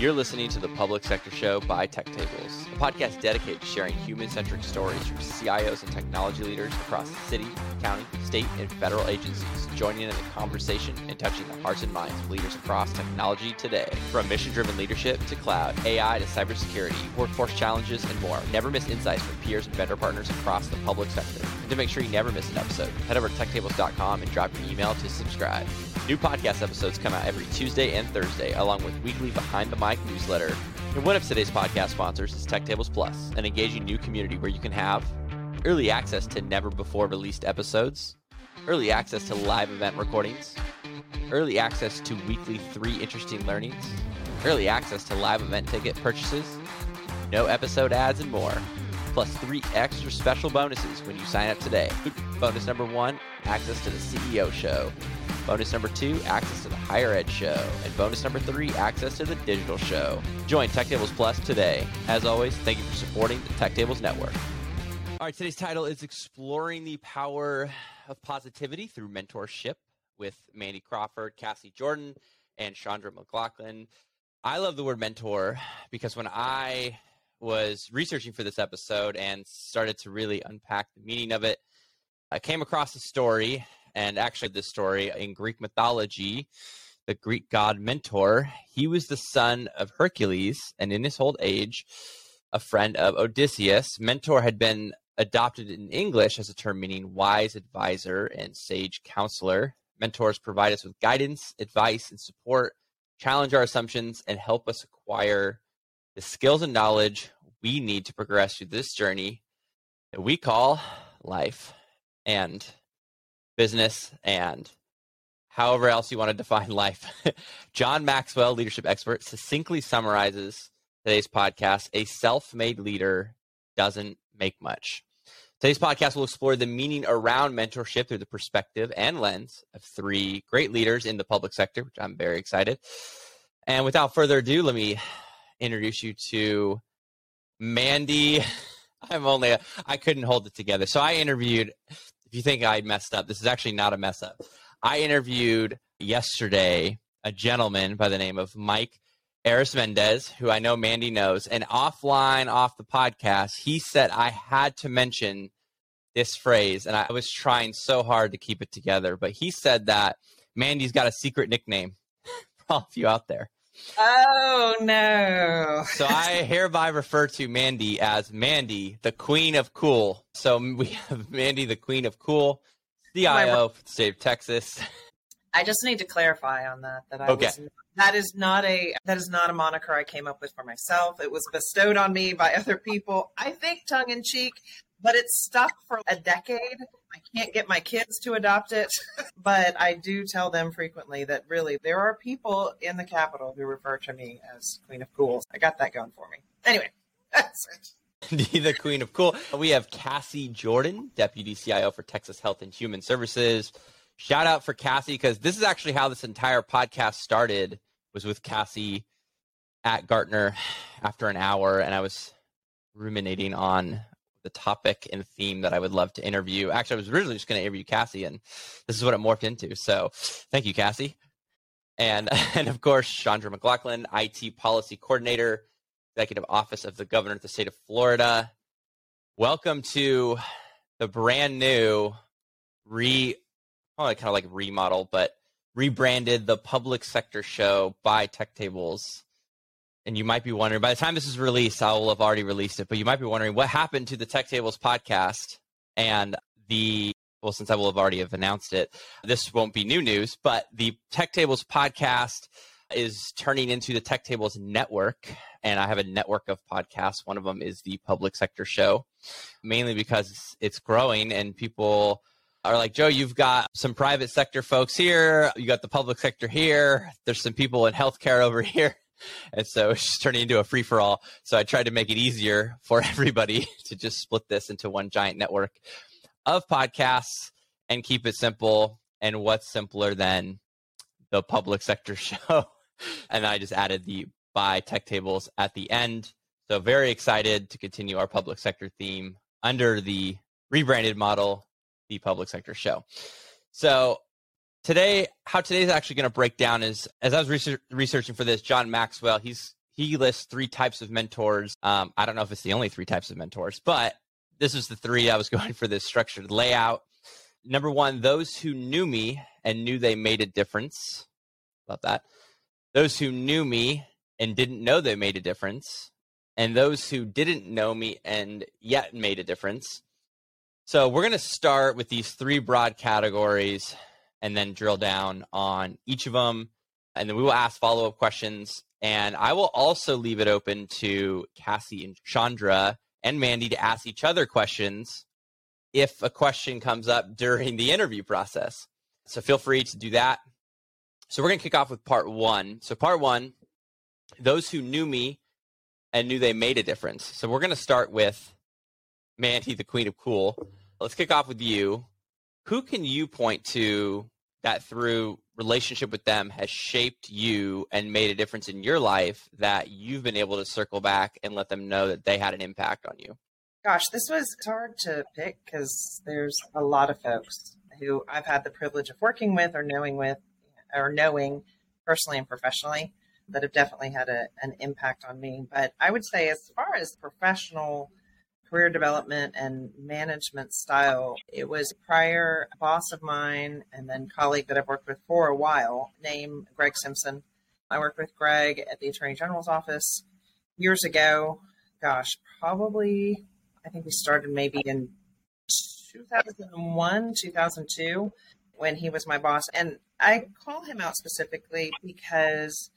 You're listening to the Public Sector Show by TechTables, a podcast dedicated to sharing human-centric stories from CIOs and technology leaders across the city, county, state, and federal agencies, joining in the conversation and touching the hearts and minds of leaders across technology today. From mission-driven leadership to cloud, AI to cybersecurity, workforce challenges, and more, never miss insights from peers and vendor partners across the public sector. And to make sure you never miss an episode, head over to techtables.com and drop your email to subscribe. New podcast episodes come out every Tuesday and Thursday, along with weekly Behind the Mic newsletter. And one of today's podcast sponsors is TechTables Plus, an engaging new community where you can have early access to never-before-released episodes, early access to live event recordings, early access to weekly 3 interesting learnings, early access to live event ticket purchases, no episode ads, and more, plus 3 extra special bonuses when you sign up today. Bonus number 1, access to the CEO show. Bonus number 2, access to the Higher Ed Show. And bonus number 3, access to the Digital Show. Join TechTables Plus today. As always, thank you for supporting the TechTables Network. All right, today's title is Exploring the Power of Positivity Through Mentorship with Mandy Crawford, Cassie Jordan, and Shandra McGlohon. I love the word mentor because when I was researching for this episode and started to really unpack the meaning of it, I came across a story. And actually, this story in Greek mythology, the Greek god Mentor, he was the son of Hercules, and in his old age, a friend of Odysseus. Mentor had been adopted in English as a term meaning wise advisor and sage counselor. Mentors provide us with guidance, advice, and support, challenge our assumptions, and help us acquire the skills and knowledge we need to progress through this journey that we call life. And business, and however else you want to define life. John Maxwell, leadership expert, succinctly summarizes today's podcast: a self-made leader doesn't make much. Today's podcast will explore the meaning around mentorship through the perspective and lens of 3 great leaders in the public sector, which I'm very excited. And without further ado, let me introduce you to Mandy. I couldn't hold it together. So I interviewed... If you think I messed up, this is actually not a mess up. I interviewed yesterday a gentleman by the name of Mike Arismendez, who I know Mandy knows. And offline, off the podcast, he said I had to mention this phrase. And I was trying so hard to keep it together. But he said that Mandy's got a secret nickname for all of you out there. Oh, no. So I hereby refer to Mandy as Mandy, the Queen of Cool. So we have Mandy, the Queen of Cool, CIO for the State of Texas. I just need to clarify on that I was not, that is not a moniker I came up with for myself. It was bestowed on me by other people, I think tongue in cheek, but it's stuck for a decade. I can't get my kids to adopt it, but I do tell them frequently that really there are people in the Capitol who refer to me as Queen of Cool. I got that going for me. Anyway, that's it. The Queen of Cool. We have Cassie Jordan, Deputy CIO for Texas Health and Human Services. Shout out for Cassie, because this is actually how this entire podcast started, was with Cassie at Gartner after an hour, and I was ruminating on the topic and theme that I would love to interview. Actually, I was originally just going to interview Cassie, and this is what it morphed into. So thank you, Cassie. And of course, Shandra McGlohon, IT Policy Coordinator, Executive Office of the Governor of the State of Florida. Welcome to the brand new rebranded the Public Sector Show by TechTables. And you might be wondering, by the time this is released, I will have already released it, but you might be wondering what happened to the TechTables podcast and since I will have already have announced it, this won't be new news, but the TechTables podcast is turning into the TechTables network. And I have a network of podcasts. One of them is the Public Sector Show, mainly because it's growing and people are like, Joe, you've got some private sector folks here. You got the public sector here. There's some people in healthcare over here. And so it's just turning into a free-for-all. So I tried to make it easier for everybody to just split this into one giant network of podcasts and keep it simple. And what's simpler than the Public Sector Show? And I just added the by TechTables at the end. So very excited to continue our public sector theme under the rebranded model, the Public Sector Show. So Today is actually going to break down is, as I was researching for this, John Maxwell, he's he lists three types of mentors. I don't know if it's the only three types of mentors, but this is the three I was going for, this structured layout. Number one, those who knew me and knew they made a difference. Love that. Those who knew me and didn't know they made a difference. And those who didn't know me and yet made a difference. So we're going to start with these three broad categories and then drill down on each of them. And then we will ask follow-up questions. And I will also leave it open to Cassie and Shandra and Mandy to ask each other questions if a question comes up during the interview process. So feel free to do that. So we're going to kick off with part one. So part one, those who knew me and knew they made a difference. So we're going to start with Mandy, the Queen of Cool. Let's kick off with you. Who can you point to that through relationship with them has shaped you and made a difference in your life that you've been able to circle back and let them know that they had an impact on you? Gosh, this was hard to pick because there's a lot of folks who I've had the privilege of working with, or knowing personally and professionally that have definitely had an impact on me. But I would say as far as professional career development and management style, it was a prior boss of mine and then colleague that I've worked with for a while named Greg Simpson. I worked with Greg at the Attorney General's office years ago. Gosh, probably, I think we started maybe in 2001, 2002, when he was my boss. And I call him out specifically because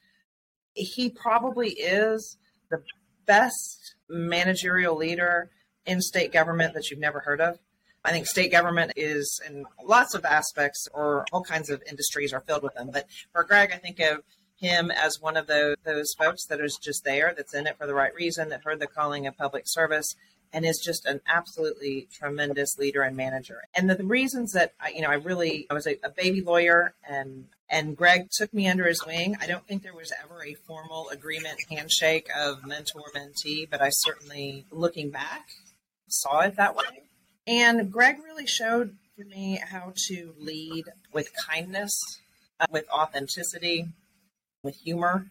he probably is the best managerial leader in state government that you've never heard of. I think state government is in lots of aspects, or all kinds of industries are filled with them. But for Greg, I think of him as one of those folks that is just there, that's in it for the right reason, that heard the calling of public service, and is just an absolutely tremendous leader and manager. And the reasons that I was a baby lawyer, and Greg took me under his wing. I don't think there was ever a formal agreement, handshake of mentor-mentee, but I certainly, looking back, saw it that way. And Greg really showed for me how to lead with kindness, with authenticity, with humor,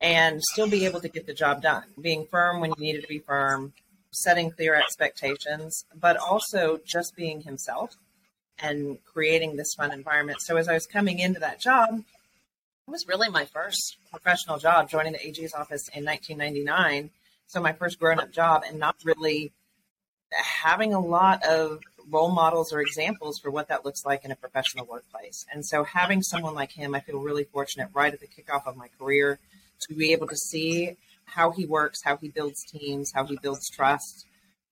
and still be able to get the job done. Being firm when you needed to be firm, setting clear expectations, but also just being himself and creating this fun environment. So as I was coming into that job, it was really my first professional job, joining the AG's office in 1999. So my first grown-up job, and not really having a lot of role models or examples for what that looks like in a professional workplace. And so having someone like him, I feel really fortunate right at the kickoff of my career to be able to see how he works, how he builds teams, how he builds trust.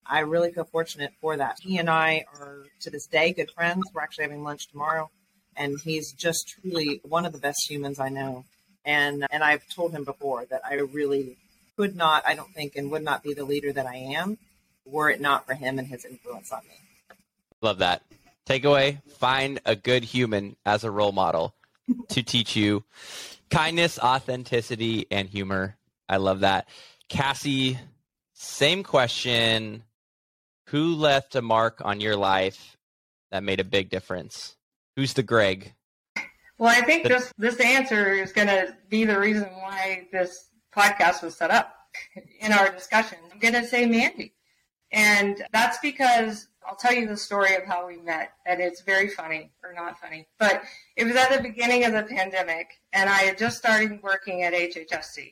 I really feel fortunate for that. He and I are, to this day, good friends. We're actually having lunch tomorrow, and he's just truly one of the best humans I know. And I've told him before that I really could not, I don't think, and would not be the leader that I am were it not for him and his influence on me. Love that. Takeaway, find a good human as a role model to teach you kindness, authenticity, and humor. I love that. Cassie, same question. Who left a mark on your life that made a big difference? Who's the Greg? Well, I think this answer is going to be the reason why this podcast was set up in our discussion. I'm going to say Mandy. And that's because I'll tell you the story of how we met, and it's very funny, or not funny, but it was at the beginning of the pandemic, and I had just started working at HHSC.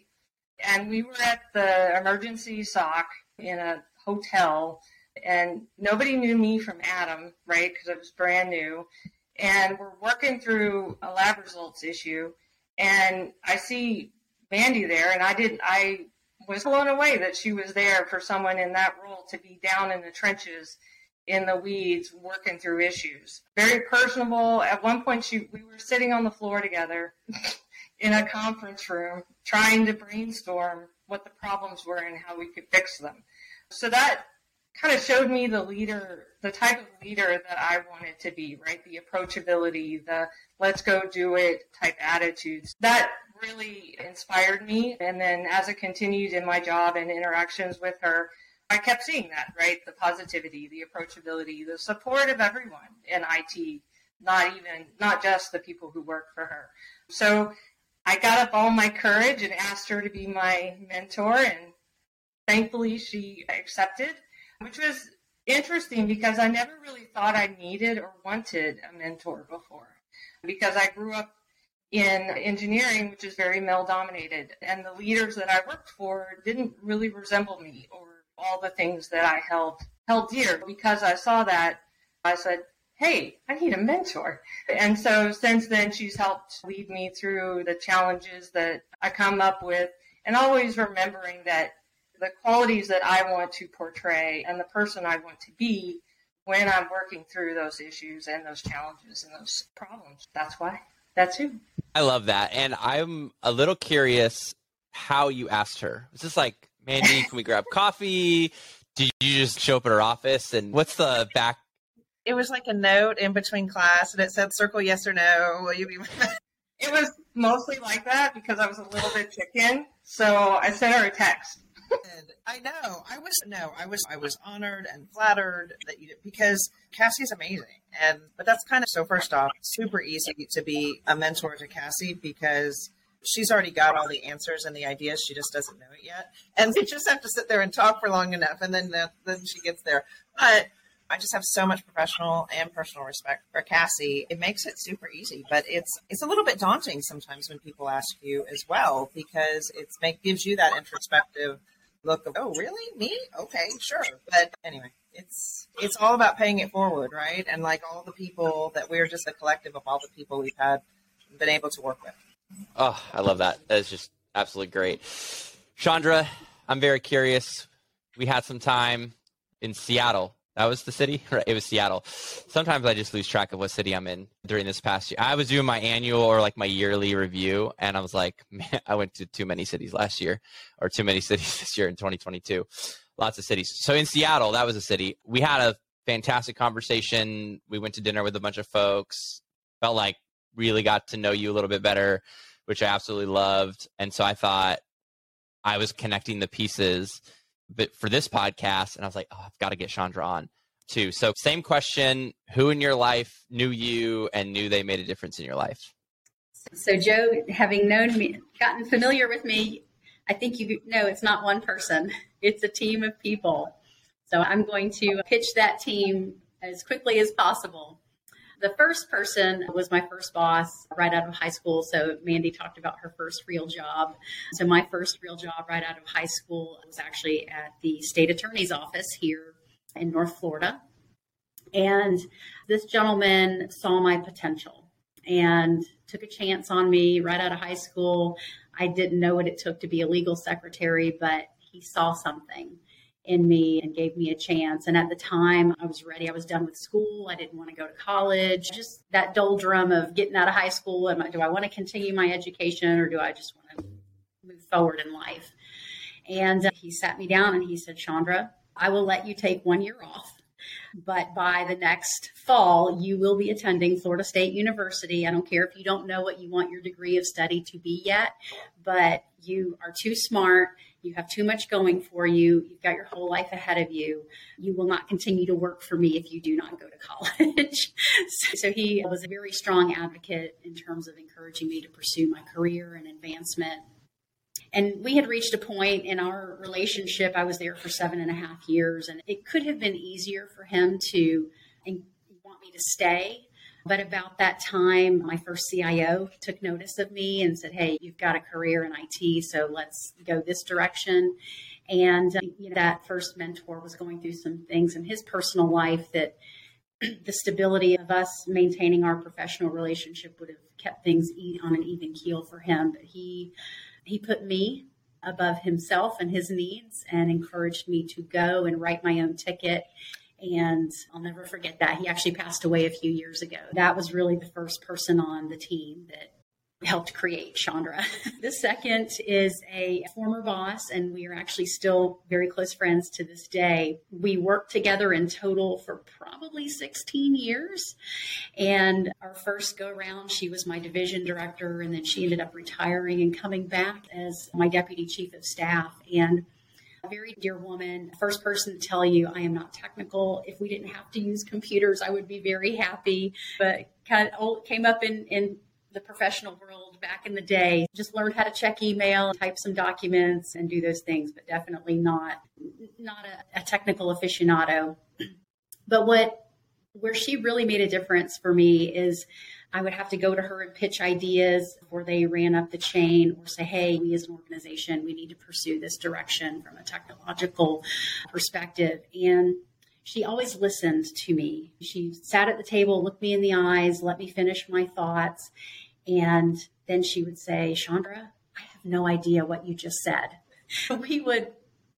And we were at the emergency SOC in a hotel, and nobody knew me from Adam, right, because I was brand new. And we're working through a lab results issue, and I see Mandy there, and I was blown away that she was there for someone in that role to be down in the trenches, in the weeds, working through issues. Very personable. At one point, we were sitting on the floor together in a conference room, trying to brainstorm what the problems were and how we could fix them. So that kind of showed me the type of leader that I wanted to be, right? The approachability, the let's go do it type attitudes. That really inspired me. And then as it continued in my job and interactions with her, I kept seeing that, right? The positivity, the approachability, the support of everyone in IT, not just the people who work for her. So I got up all my courage and asked her to be my mentor, and thankfully she accepted, which was interesting because I never really thought I needed or wanted a mentor before, because I grew up in engineering, which is very male-dominated, and the leaders that I worked for didn't really resemble me or all the things that I held dear. Because I saw that, I said, hey, I need a mentor. And so since then, she's helped lead me through the challenges that I come up with, and always remembering that the qualities that I want to portray and the person I want to be when I'm working through those issues and those challenges and those problems. That's why. That's who. I love that. And I'm a little curious how you asked her. It's just like, Mandy, can we grab coffee? Did you just show up at her office? And what's the back? It was like a note in between class, and it said, circle yes or no. Will you be with us? It was mostly like that because I was a little bit chicken. So I sent her a text. I know. I was honored and flattered that you did, because Cassie's amazing. But that's kind of, so first off, super easy to be a mentor to Cassie because she's already got all the answers and the ideas. She just doesn't know it yet. And we just have to sit there and talk for long enough. And then she gets there. But I just have so much professional and personal respect for Cassie. It makes it super easy, but it's a little bit daunting sometimes when people ask you as well, because it gives you that introspective look of, oh, really? Me? Okay, sure. But anyway, it's all about paying it forward, right? And like all the people that we're just a collective of all the people we've been able to work with. Oh, I love that. That is just absolutely great. Shandra, I'm very curious. We had some time in Seattle. That was the city? Right, it was Seattle. Sometimes I just lose track of what city I'm in during this past year. I was doing my annual or like my yearly review, and I was like, man, I went to too many cities last year, or too many cities this year in 2022. Lots of cities. So in Seattle, that was a city. We had a fantastic conversation. We went to dinner with a bunch of folks. Felt like really got to know you a little bit better, which I absolutely loved. And so I thought I was connecting the pieces but for this podcast, and I was like, oh, I've got to get Shandra on too. So same question, who in your life knew you and knew they made a difference in your life? So Joe, having known me, gotten familiar with me, I think you know it's not one person. It's a team of people. So I'm going to pitch that team as quickly as possible. The first person was my first boss right out of high school. So Mandy talked about her first real job. So my first real job right out of high school was actually at the state attorney's office here in North Florida. And this gentleman saw my potential and took a chance on me right out of high school. I didn't know what it took to be a legal secretary, but he saw something in me and gave me a chance. And at the time I was ready. I was done with school. I didn't want to go to college. Just that doldrum of getting out of high school. Do I want to continue my education or do I just want to move forward in life? And he sat me down and he said, Shandra, I will let you take 1 year off, but by the next fall, you will be attending Florida State University. I don't care if you don't know what you want your degree of study to be yet, but you are too smart. You have too much going for you. You've got your whole life ahead of you. You will not continue to work for me if you do not go to college. So he was a very strong advocate in terms of encouraging me to pursue my career and advancement. And we had reached a point in our relationship. I was there for 7.5 years, and it could have been easier for him to want me to stay. But about that time, my first CIO took notice of me and said, hey, you've got a career in IT, so let's go this direction. And that first mentor was going through some things in his personal life that the stability of us maintaining our professional relationship would have kept things on an even keel for him. But he put me above himself and his needs and encouraged me to go and write my own ticket. And I'll never forget that. He actually passed away a few years ago. That was really the first person on the team that helped create Shandra. The second is a former boss, and we are actually still very close friends to this day. We worked together in total for probably 16 years. And our first go round, she was my division director, and then she ended up retiring and coming back as my deputy chief of staff. And a very dear woman, first person to tell you I am not technical. If we didn't have to use computers, I would be very happy. But kind of came up in the professional world back in the day just learned how to check email, type some documents, and do those things, but definitely not a technical aficionado. But where she really made a difference for me is I would have to go to her and pitch ideas before they ran up the chain or say, hey, we as an organization, we need to pursue this direction from a technological perspective. And she always listened to me. She sat at the table, looked me in the eyes, let me finish my thoughts. And then she would say, Shandra, I have no idea what you just said.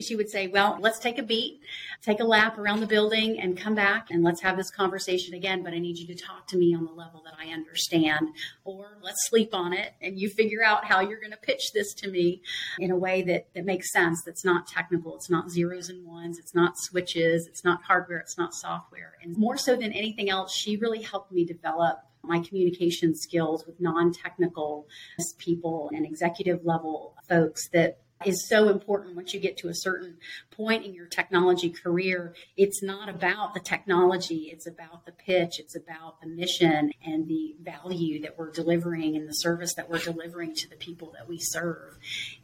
She would say, well, let's take a beat, take a lap around the building and come back and let's have this conversation again. But I need you to talk to me on the level that I understand, or let's sleep on it and you figure out how you're going to pitch this to me in a way that makes sense. That's not technical. It's not zeros and ones. It's not switches. It's not hardware. It's not software. And more so than anything else, she really helped me develop my communication skills with non-technical people and executive level folks that is so important once you get to a certain point in your technology career. It's not about the technology. It's about the pitch. It's about the mission and the value that we're delivering and the service that we're delivering to the people that we serve.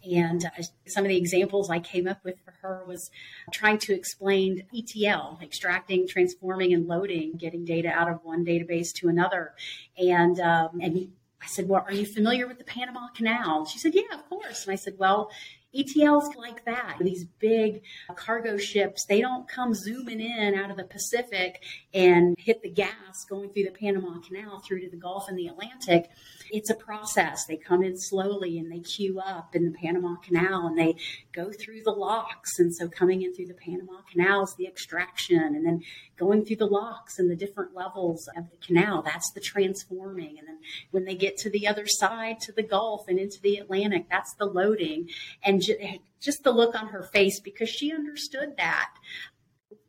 And some of the examples I came up with for her was trying to explain ETL, extracting, transforming, and loading, getting data out of one database to another. And I said, well, are you familiar with the Panama Canal? She said, yeah, of course. And I said, well, ETLs like that, these big cargo ships, they don't come zooming in out of the Pacific and hit the gas going through the Panama Canal through to the Gulf and the Atlantic. It's a process. They come in slowly and they queue up in the Panama Canal and they go through the locks. And so coming in through the Panama Canal is the extraction, and then going through the locks and the different levels of the canal, that's the transforming. And then when they get to the other side, to the Gulf and into the Atlantic, that's the loading. And just the look on her face, because she understood that,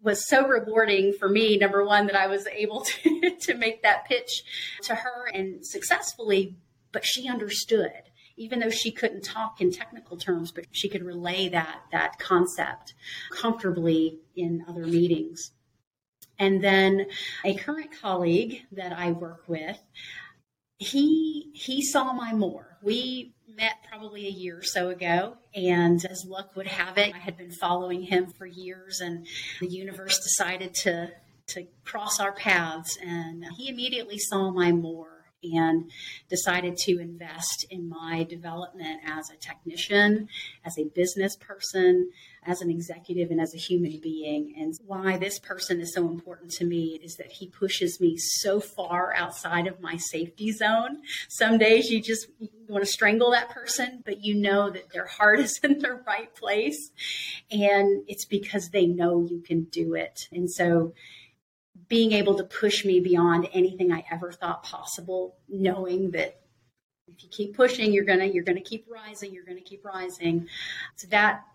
was so rewarding for me. Number one, that I was able to make that pitch to her and successfully, but she understood, even though she couldn't talk in technical terms, but she could relay that concept comfortably in other meetings. And then a current colleague that I work with, he saw my more. We met probably a year or so ago, and as luck would have it, I had been following him for years, and the universe decided to cross our paths, and he immediately saw my more and decided to invest in my development as a technician, as a business person, as an executive, and as a human being. And why this person is so important to me is that he pushes me so far outside of my safety zone. Some days you want to strangle that person, but you know that their heart is in the right place. And it's because they know you can do it. And so being able to push me beyond anything I ever thought possible, knowing that if you keep pushing, you're gonna keep rising, So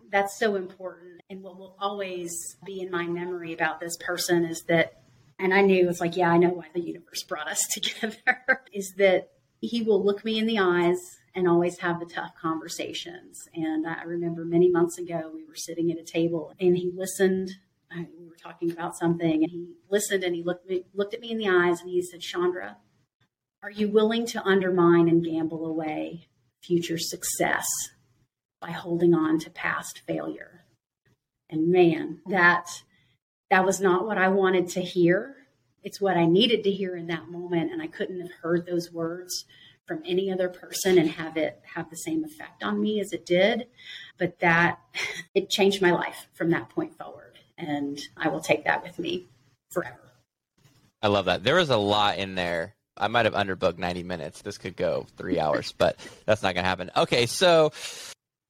that's so important. And what will always be in my memory about this person is that, and I knew it's like, yeah, I know why the universe brought us together, is that he will look me in the eyes and always have the tough conversations. And I remember many months ago, we were sitting at a table and he listened. We were talking about something and he listened and he looked at me in the eyes and he said, Shandra, are you willing to undermine and gamble away future success by holding on to past failure? And man, that was not what I wanted to hear. It's what I needed to hear in that moment. And I couldn't have heard those words from any other person and have the same effect on me as it did. But it changed my life from that point forward. And I will take that with me forever. I love that. There was a lot in there. I might have underbooked 90 minutes. This could go 3 hours, but that's not going to happen. Okay, so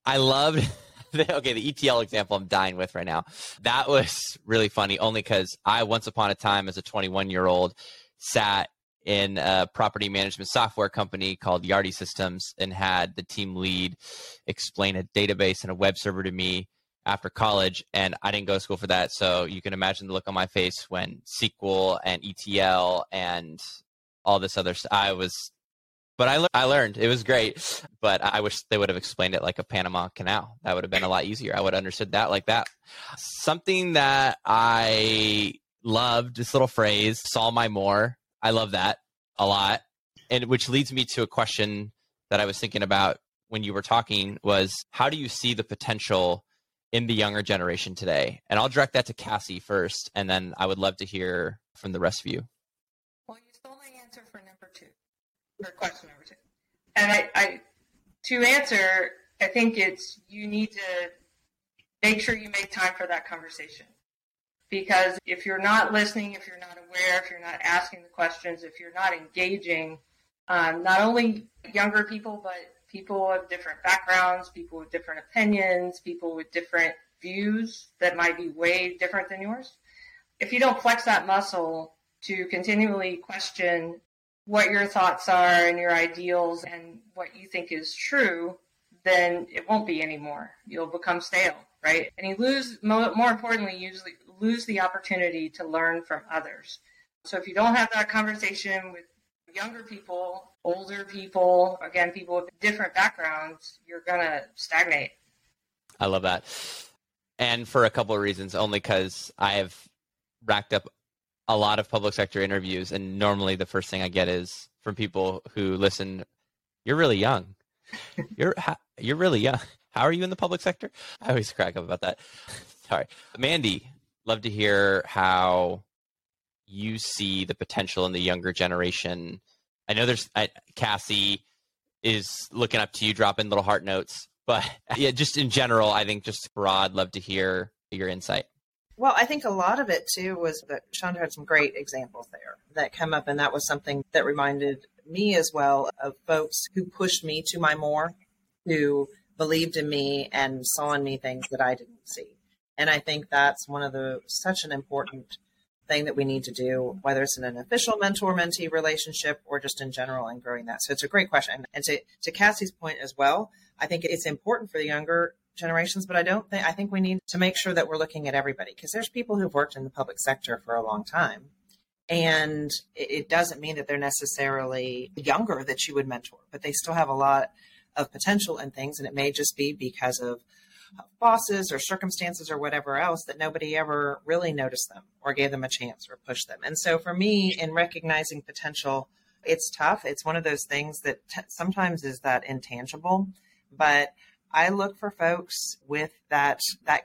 I loved the ETL example I'm dying with right now. That was really funny, only because I, once upon a time as a 21-year-old, sat in a property management software company called Yardi Systems and had the team lead explain a database and a web server to me after college, and I didn't go to school for that. So you can imagine the look on my face when SQL and ETL and all this other stuff. I learned. It was great, but I wish they would have explained it like a Panama Canal. That would have been a lot easier. I would have understood that like that. Something that I loved, this little phrase, saw my more. I love that a lot. And which leads me to a question that I was thinking about when you were talking was, how do you see the potential in the younger generation today? And I'll direct that to Cassie first, and then I would love to hear from the rest of you. Well, you stole my answer for number two, for question number two. And I to answer, I think it's, you need to make sure you make time for that conversation. Because if you're not listening, if you're not aware, if you're not asking the questions, if you're not engaging, not only younger people, but people of different backgrounds, people with different opinions, people with different views that might be way different than yours. If you don't flex that muscle to continually question what your thoughts are and your ideals and what you think is true, then it won't be anymore. You'll become stale, right? And you lose, more importantly, usually lose the opportunity to learn from others. So if you don't have that conversation with younger people, older people, again, people with different backgrounds, you're going to stagnate. I love that. And for a couple of reasons, only because I have racked up a lot of public sector interviews, and normally the first thing I get is from people who listen, you're really young. You're really young. How are you in the public sector? I always crack up about that. Sorry. Mandy, love to hear how you see the potential in the younger generation. I know there's Cassie is looking up to you, dropping little heart notes, but yeah, just in general, I think just broad, love to hear your insight. Well, I think a lot of it too was that Shandra had some great examples there that come up, and that was something that reminded me as well of folks who pushed me to my more, who believed in me and saw in me things that I didn't see. And I think that's one of the, such an important thing that we need to do, whether it's in an official mentor-mentee relationship or just in general and growing that. So it's a great question. And to Cassie's point as well, I think it's important for the younger generations, but I think we need to make sure that we're looking at everybody, because there's people who've worked in the public sector for a long time. And it doesn't mean that they're necessarily younger that you would mentor, but they still have a lot of potential and things. And it may just be because of bosses or circumstances or whatever else that nobody ever really noticed them or gave them a chance or pushed them. And so for me, in recognizing potential, it's tough. It's one of those things that sometimes is that intangible, but I look for folks with that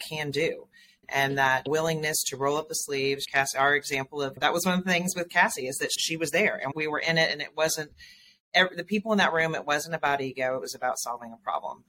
can do and that willingness to roll up the sleeves. Cassie, our example of that was one of the things with Cassie is that she was there and we were in it, and it wasn't the people in that room. It wasn't about ego. It was about solving a problem.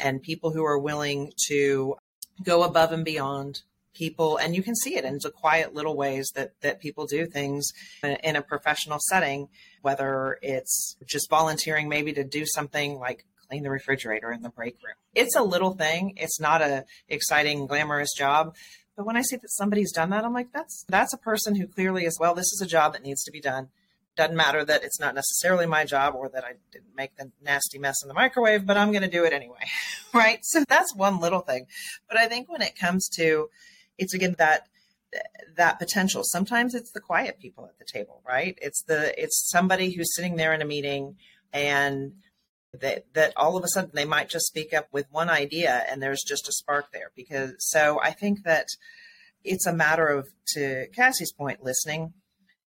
And people who are willing to go above and beyond people. And you can see it in the quiet little ways that people do things in a professional setting, whether it's just volunteering maybe to do something like clean the refrigerator in the break room. It's a little thing. It's not an exciting, glamorous job. But when I see that somebody's done that, I'm like, that's a person who clearly is, well, this is a job that needs to be done. Doesn't matter that it's not necessarily my job or that I didn't make the nasty mess in the microwave, but I'm going to do it anyway, right? So that's one little thing. But I think when it comes to, it's again, that potential, sometimes it's the quiet people at the table, right? It's somebody who's sitting there in a meeting and that all of a sudden they might just speak up with one idea and there's just a spark there. So I think that it's a matter of, to Cassie's point, listening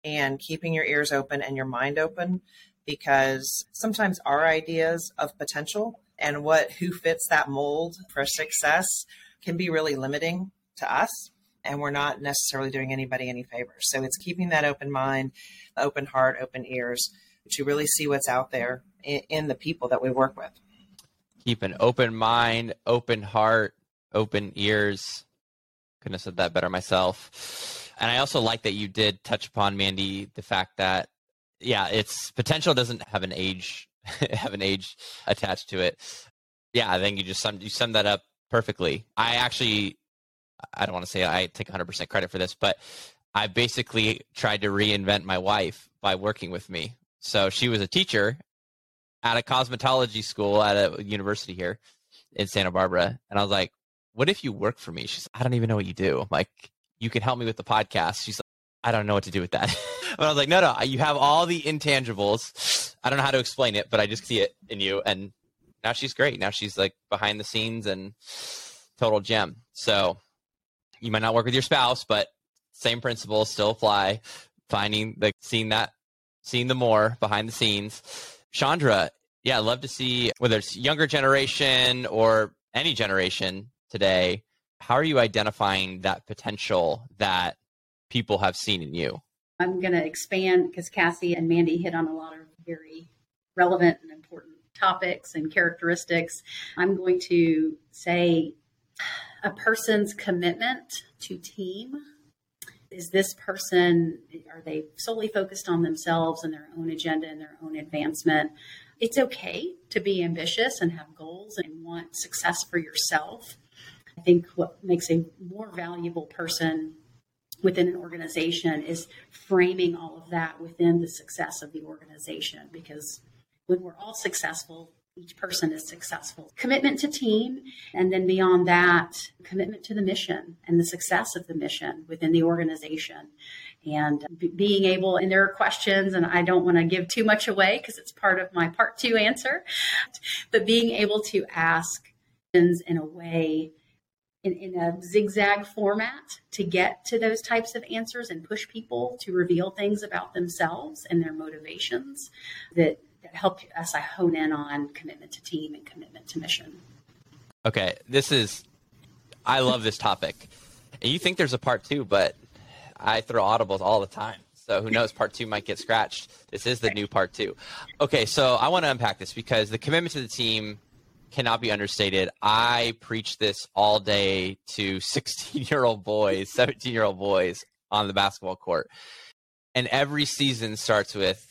and keeping your ears open and your mind open, because sometimes our ideas of potential and who fits that mold for success can be really limiting to us, and we're not necessarily doing anybody any favors. So it's keeping that open mind, open heart, open ears to really see what's out there in the people that we work with. Keep an open mind, open heart, open ears. Couldn't have said that better myself. And I also like that you did touch upon, Mandy, the fact that, yeah, its potential doesn't have an age attached to it. Yeah, I think you just summed that up perfectly. I don't want to say I take 100% credit for this, but I basically tried to reinvent my wife by working with me. So she was a teacher at a cosmetology school at a university here in Santa Barbara. And I was like, what if you work for me? She's like, I don't even know what you do. I'm like, you can help me with the podcast. She's like, I don't know what to do with that. But I was like, no, you have all the intangibles. I don't know how to explain it, but I just see it in you. And now she's great. Now she's like behind the scenes and total gem. So you might not work with your spouse, but same principles still apply. Seeing the more behind the scenes. Shandra, yeah, I'd love to see whether it's younger generation or any generation today, how are you identifying that potential that people have seen in you? I'm going to expand because Cassie and Mandy hit on a lot of very relevant and important topics and characteristics. I'm going to say a person's commitment to team. Is this person, are they solely focused on themselves and their own agenda and their own advancement? It's okay to be ambitious and have goals and want success for yourself. I think what makes a more valuable person within an organization is framing all of that within the success of the organization, because when we're all successful, each person is successful. Commitment to team, and then beyond that, commitment to the mission and the success of the mission within the organization. And being able, and there are questions, and I don't want to give too much away because it's part of my part two answer, but being able to ask questions in a way, in a zigzag format to get to those types of answers and push people to reveal things about themselves and their motivations that helped us, I hone in on commitment to team and commitment to mission. Okay. I love this topic. And you think there's a part two, but I throw audibles all the time. So who knows, part two might get scratched. This is the new part two. Okay. So I want to unpack this because the commitment to the team cannot be understated. I preach this all day to 16-year-old boys, 17-year-old boys on the basketball court. And every season starts with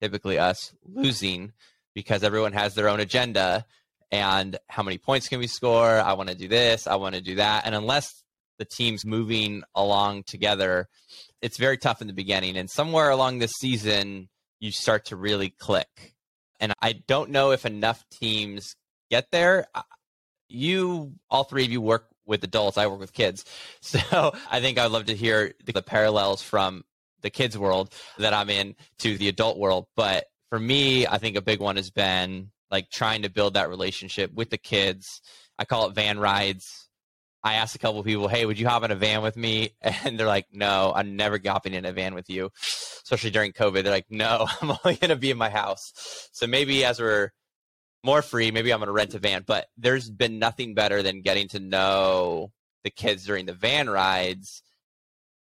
typically us losing because everyone has their own agenda and how many points can we score? I want to do this. I want to do that. And unless the team's moving along together, it's very tough in the beginning. And somewhere along this season, you start to really click. And I don't know if enough teams get there. All three of you work with adults. I work with kids. So I think I'd love to hear the parallels from the kids world that I'm in to the adult world. But for me, I think a big one has been like trying to build that relationship with the kids. I call it van rides. I asked a couple of people, hey, would you hop in a van with me? And they're like, no, I'm never hopping in a van with you, especially during COVID. They're like, no, I'm only going to be in my house. So maybe as we're more free, maybe I'm going to rent a van, but there's been nothing better than getting to know the kids during the van rides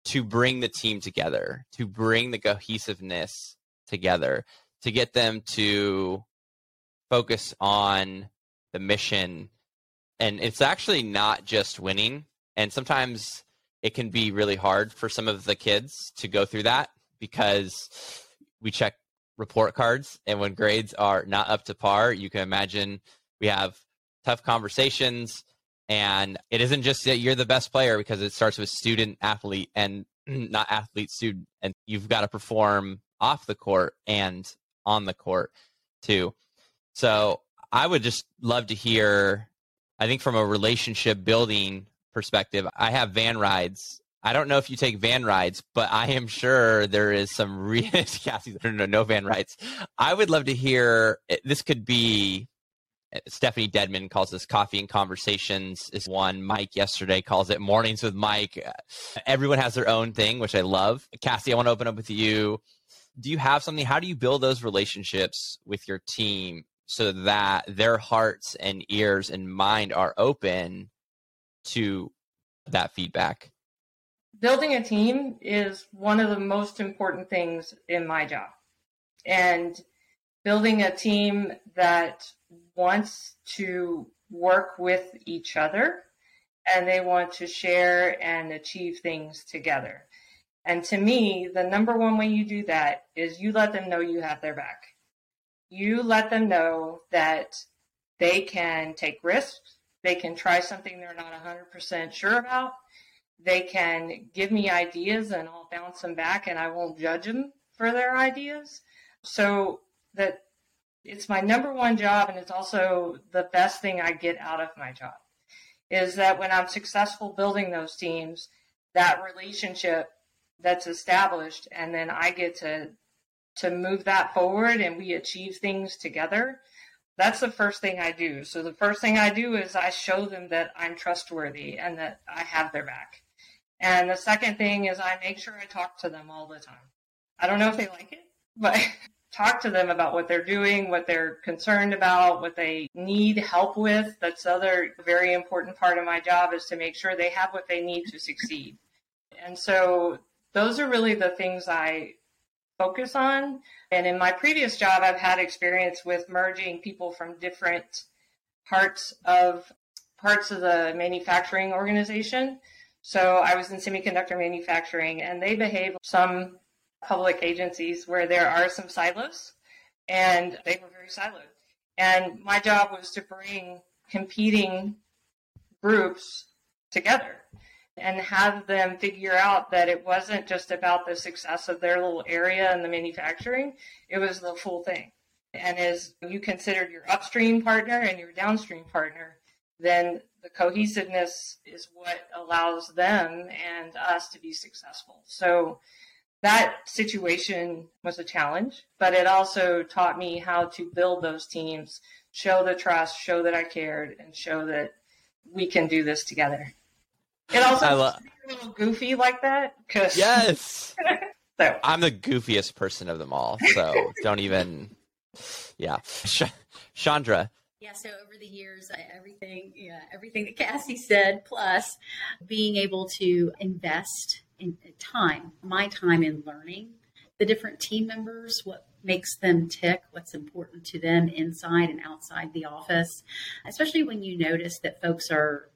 to bring the team together, to bring the cohesiveness together, to get them to focus on the mission. And it's actually not just winning. And sometimes it can be really hard for some of the kids to go through that because we check report cards, and when grades are not up to par, you can imagine we have tough conversations. And it isn't just that you're the best player, because it starts with student athlete and not athlete student. And you've got to perform off the court and on the court too. So I would just love to hear, I think from a relationship building perspective, I have van rides. I don't know if you take van rides, but I am sure there is some Cassie's no van rides. I would love to hear, this could be, Stephanie Dedman calls this coffee and conversations is one. Mike yesterday calls it mornings with Mike. Everyone has their own thing, which I love. Cassie, I want to open up with you. Do you have something? How do you build those relationships with your team so that their hearts and ears and mind are open to that feedback? Building a team is one of the most important things in my job. And building a team that wants to work with each other and they want to share and achieve things together. And to me, the number one way you do that is you let them know you have their back. You let them know that they can take risks. They can try something they're not 100% sure about. They can give me ideas and I'll bounce them back and I won't judge them for their ideas. So that it's my number one job, and it's also the best thing I get out of my job, is that when I'm successful building those teams, that relationship that's established, and then I get to move that forward and we achieve things together. That's the first thing I do. So the first thing I do is I show them that I'm trustworthy and that I have their back. And the second thing is I make sure I talk to them all the time. I don't know if they like it, but talk to them about what they're doing, what they're concerned about, what they need help with. That's the other very important part of my job, is to make sure they have what they need to succeed. And so those are really the things I focus on. And in my previous job, I've had experience with merging people from different parts of the manufacturing organization. So I was in semiconductor manufacturing, and they behave some public agencies where there are some silos, and they were very siloed. And my job was to bring competing groups together and have them figure out that it wasn't just about the success of their little area in the manufacturing, it was the full thing. And as you considered your upstream partner and your downstream partner, then the cohesiveness is what allows them and us to be successful. So that situation was a challenge, but it also taught me how to build those teams, show the trust, show that I cared, and show that we can do this together. It also a little goofy like that. Yes. So. I'm the goofiest person of them all, so don't even... Yeah. Shandra. Yeah, so over the years, everything that Cassie said, plus being able to invest in my time in learning the different team members, what makes them tick, what's important to them inside and outside the office, especially when you notice that folks are,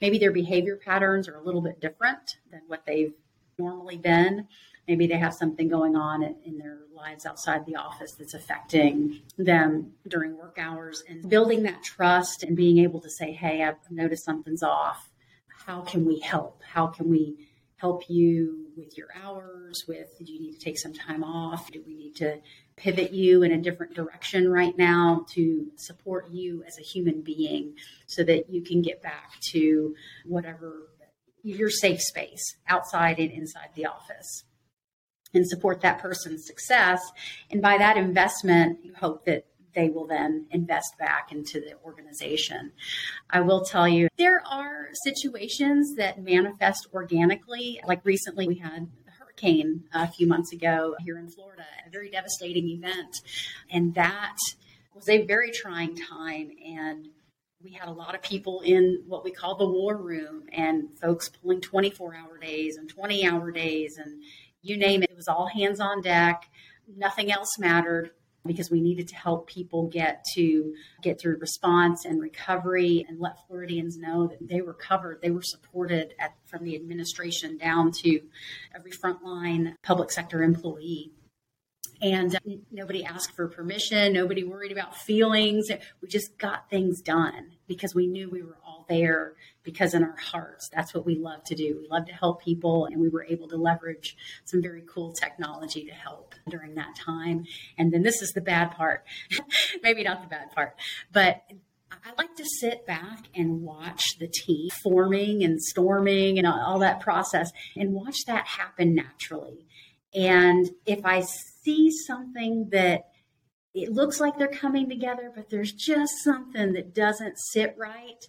maybe their behavior patterns are a little bit different than what they've normally been. Maybe they have something going on in their lives outside the office that's affecting them during work hours, and building that trust and being able to say, hey, I've noticed something's off. How can we help? How can we help you with your hours? Do you need to take some time off? Do we need to pivot you in a different direction right now to support you as a human being so that you can get back to whatever your safe space outside and inside the office, and support that person's success. And by that investment, you hope that they will then invest back into the organization. I will tell you, there are situations that manifest organically. Like recently, we had a hurricane a few months ago here in Florida, a very devastating event. And that was a very trying time. And we had a lot of people in what we call the war room, and folks pulling 24-hour days and 20-hour days, and you name it, it was all hands on deck. Nothing else mattered because we needed to help people get through response and recovery, and let Floridians know that they were covered. They were supported from the administration down to every frontline public sector employee. And nobody asked for permission. Nobody worried about feelings. We just got things done because we knew we were all there because in our hearts, that's what we love to do. We love to help people. And we were able to leverage some very cool technology to help during that time. And then this is the bad part, maybe not the bad part, but I like to sit back and watch the team forming and storming and all that process, and watch that happen naturally. And if I see something that it looks like they're coming together, but there's just something that doesn't sit right,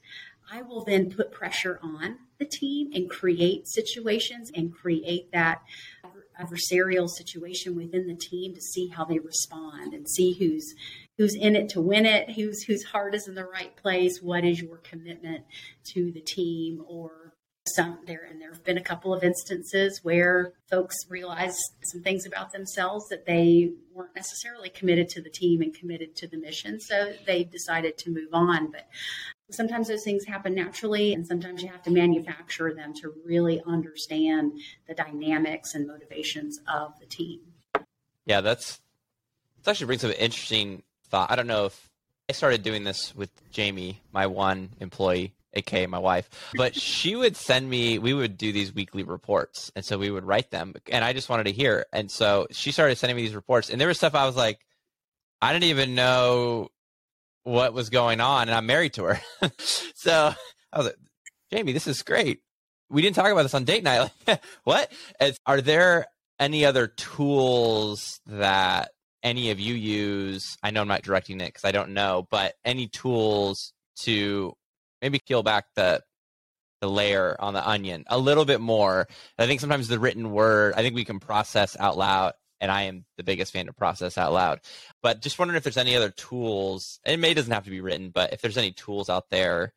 I will then put pressure on the team and create situations and create that adversarial situation within the team to see how they respond and see who's in it to win it, whose heart is in the right place, what is your commitment to the team. And there have been a couple of instances where folks realized some things about themselves that they weren't necessarily committed to the team and committed to the mission. So they decided to move on. But sometimes those things happen naturally, and sometimes you have to manufacture them to really understand the dynamics and motivations of the team. Yeah, that actually brings up an interesting thought. I don't know if I started doing this with Jamie, my one employee, aka my wife, but she would send me, we would do these weekly reports. And so we would write them, and I just wanted to hear. And so she started sending me these reports, and there was stuff I was like, I didn't even know what was going on. And I'm married to her. So I was like, Jamie, this is great. We didn't talk about this on date night. What? Are there any other tools that any of you use? I know I'm not directing it because I don't know, but any tools to maybe peel back the layer on the onion a little bit more. I think sometimes the written word, I think we can process out loud and I am the biggest fan of Process Out Loud. But just wondering if there's any other tools, and it doesn't have to be written, but if there's any tools out there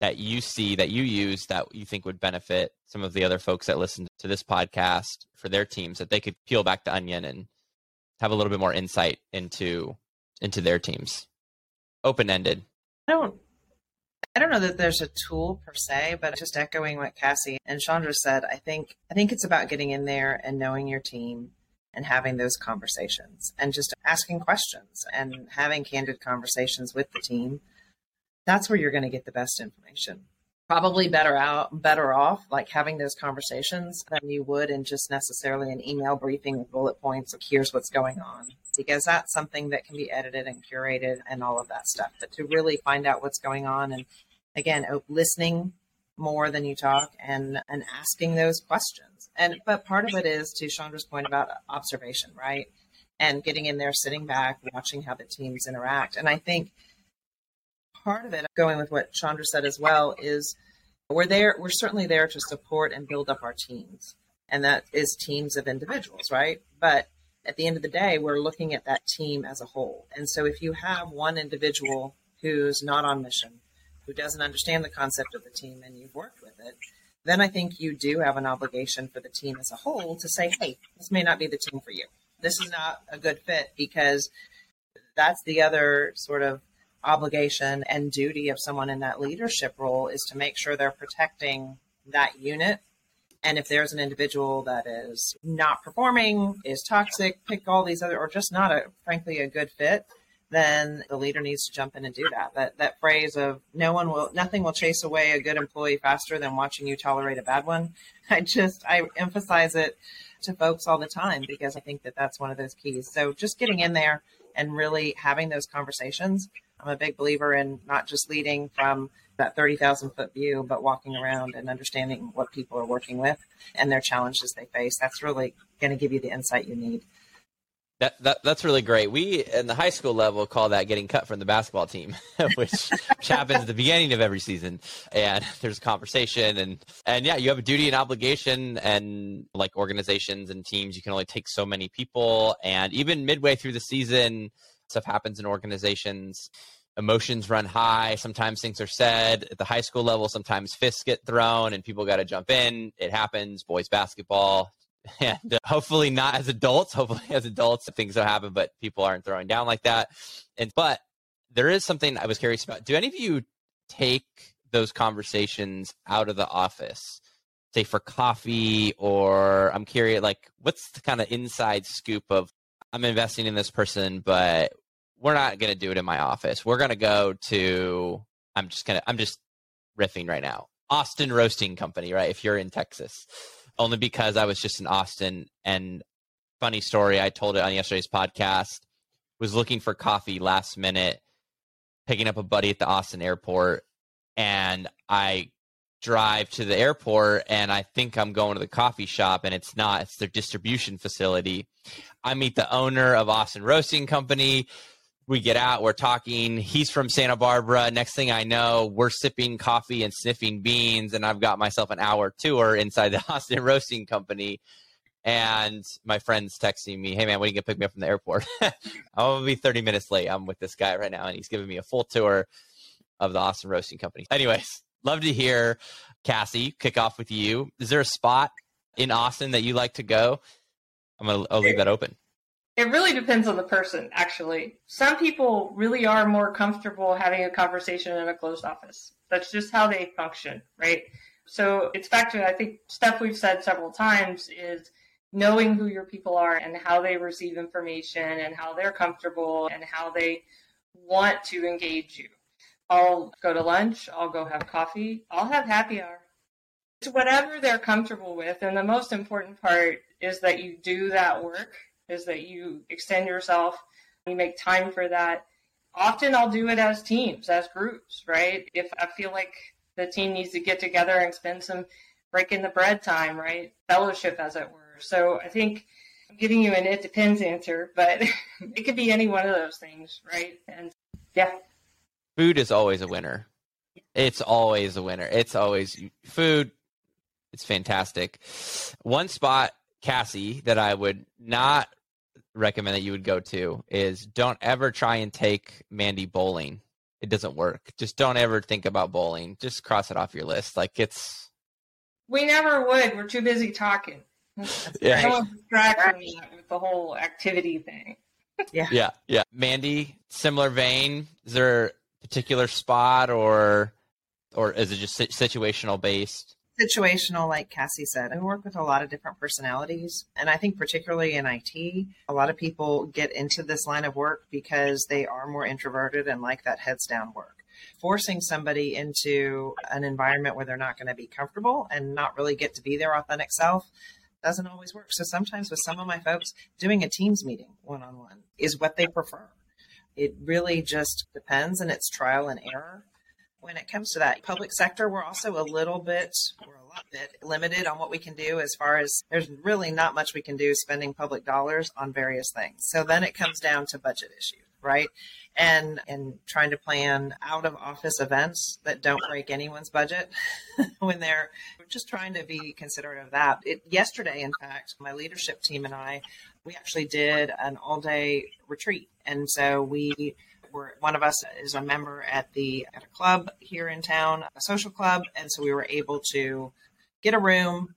that you see, that you use, that you think would benefit some of the other folks that listen to this podcast for their teams, that they could peel back the onion and have a little bit more insight into their teams. Open-ended. I don't know that there's a tool per se, but just echoing what Cassie and Shandra said, I think it's about getting in there and knowing your team and having those conversations and just asking questions and having candid conversations with the team. That's where you're going to get the best information. Probably better off like having those conversations than you would in just necessarily an email briefing with bullet points, like here's what's going on, because that's something that can be edited and curated and all of that stuff. But to really find out what's going on, and again, listening more than you talk and asking those questions. But part of it is, to Shandra's point about observation, right? And getting in there, sitting back, watching how the teams interact. And I think part of it, going with what Shandra said as well, is we're certainly there to support and build up our teams. And that is teams of individuals, right? But at the end of the day, we're looking at that team as a whole. And so if you have one individual who's not on mission, who doesn't understand the concept of the team, and you've worked with it, then I think you do have an obligation for the team as a whole to say, hey, this may not be the team for you. This is not a good fit, because that's the other sort of obligation and duty of someone in that leadership role, is to make sure they're protecting that unit. And if there's an individual that is not performing, is toxic, pick all these other, or just not frankly a good fit, then the leader needs to jump in and do that. That phrase of nothing will chase away a good employee faster than watching you tolerate a bad one. I emphasize it to folks all the time, because I think that that's one of those keys. So just getting in there and really having those conversations. I'm a big believer in not just leading from that 30,000 foot view, but walking around and understanding what people are working with and their challenges they face. That's really going to give you the insight you need. That's really great. We, in the high school level, call that getting cut from the basketball team, which happens at the beginning of every season. And there's a conversation and yeah, you have a duty and obligation, and like organizations and teams, you can only take so many people. And even midway through the season, stuff happens in organizations. Emotions run high. Sometimes things are said at the high school level. Sometimes fists get thrown and people got to jump in. It happens, boys basketball. And hopefully not as adults. Hopefully as adults, things don't happen, but people aren't throwing down like that. But there is something I was curious about. Do any of you take those conversations out of the office, say for coffee, or I'm curious, like what's the kind of inside scoop of, I'm investing in this person, but we're not going to do it in my office. We're going to go to, I'm just riffing right now, Austin Roasting Company, right? If you're in Texas. Only because I was just in Austin, and funny story, I told it on yesterday's podcast, was looking for coffee last minute, picking up a buddy at the Austin airport, and I drive to the airport and I think I'm going to the coffee shop, and it's not, it's their distribution facility. I meet the owner of Austin Roasting Company. We get out, we're talking. He's from Santa Barbara. Next thing I know, we're sipping coffee and sniffing beans, and I've got myself an hour tour inside the Austin Roasting Company. And my friend's texting me, hey man, when are you going to pick me up from the airport? I'm going to be 30 minutes late. I'm with this guy right now, and he's giving me a full tour of the Austin Roasting Company. Anyways, love to hear, Cassie, kick off with you. Is there a spot in Austin that you like to go? I'll leave that open. It really depends on the person, actually. Some people really are more comfortable having a conversation in a closed office. That's just how they function, right? So it's back to, I think, stuff we've said several times is knowing who your people are and how they receive information and how they're comfortable and how they want to engage you. I'll go to lunch. I'll go have coffee. I'll have happy hour. It's whatever they're comfortable with. And the most important part is that you do that work, is that you extend yourself, you make time for that. Often I'll do it as teams, as groups, right? If I feel like the team needs to get together and spend some breaking the bread time, right? Fellowship, as it were. So I think I'm giving you an it depends answer, but it could be any one of those things, right? And yeah. Food is always a winner. It's always a winner. It's always food. It's fantastic. One spot, Cassie, that I would not recommend that you would go to is don't ever try and take Mandy bowling. It doesn't work. Just don't ever think about bowling. Just cross it off your list. Like it's. We never would. We're too busy talking. Yeah. No one's distracting me with the whole activity thing. Yeah. Yeah. Yeah. Mandy, similar vein. Is there a particular spot or is it just situational based? Situational, like Cassie said, I work with a lot of different personalities. And I think particularly in IT, a lot of people get into this line of work because they are more introverted and like that heads down work. Forcing somebody into an environment where they're not going to be comfortable and not really get to be their authentic self doesn't always work. So sometimes with some of my folks, doing a Teams meeting one-on-one is what they prefer. It really just depends, and it's trial and error. When it comes to that public sector, we're also a lot bit limited on what we can do as far as there's really not much we can do spending public dollars on various things. So then it comes down to budget issues, right? And trying to plan out of office events that don't break anyone's budget when they're just trying to be considerate of that. Yesterday, in fact, my leadership team and we actually did an all-day retreat. And so one of us is a member at a club here in town, a social club. And so we were able to get a room.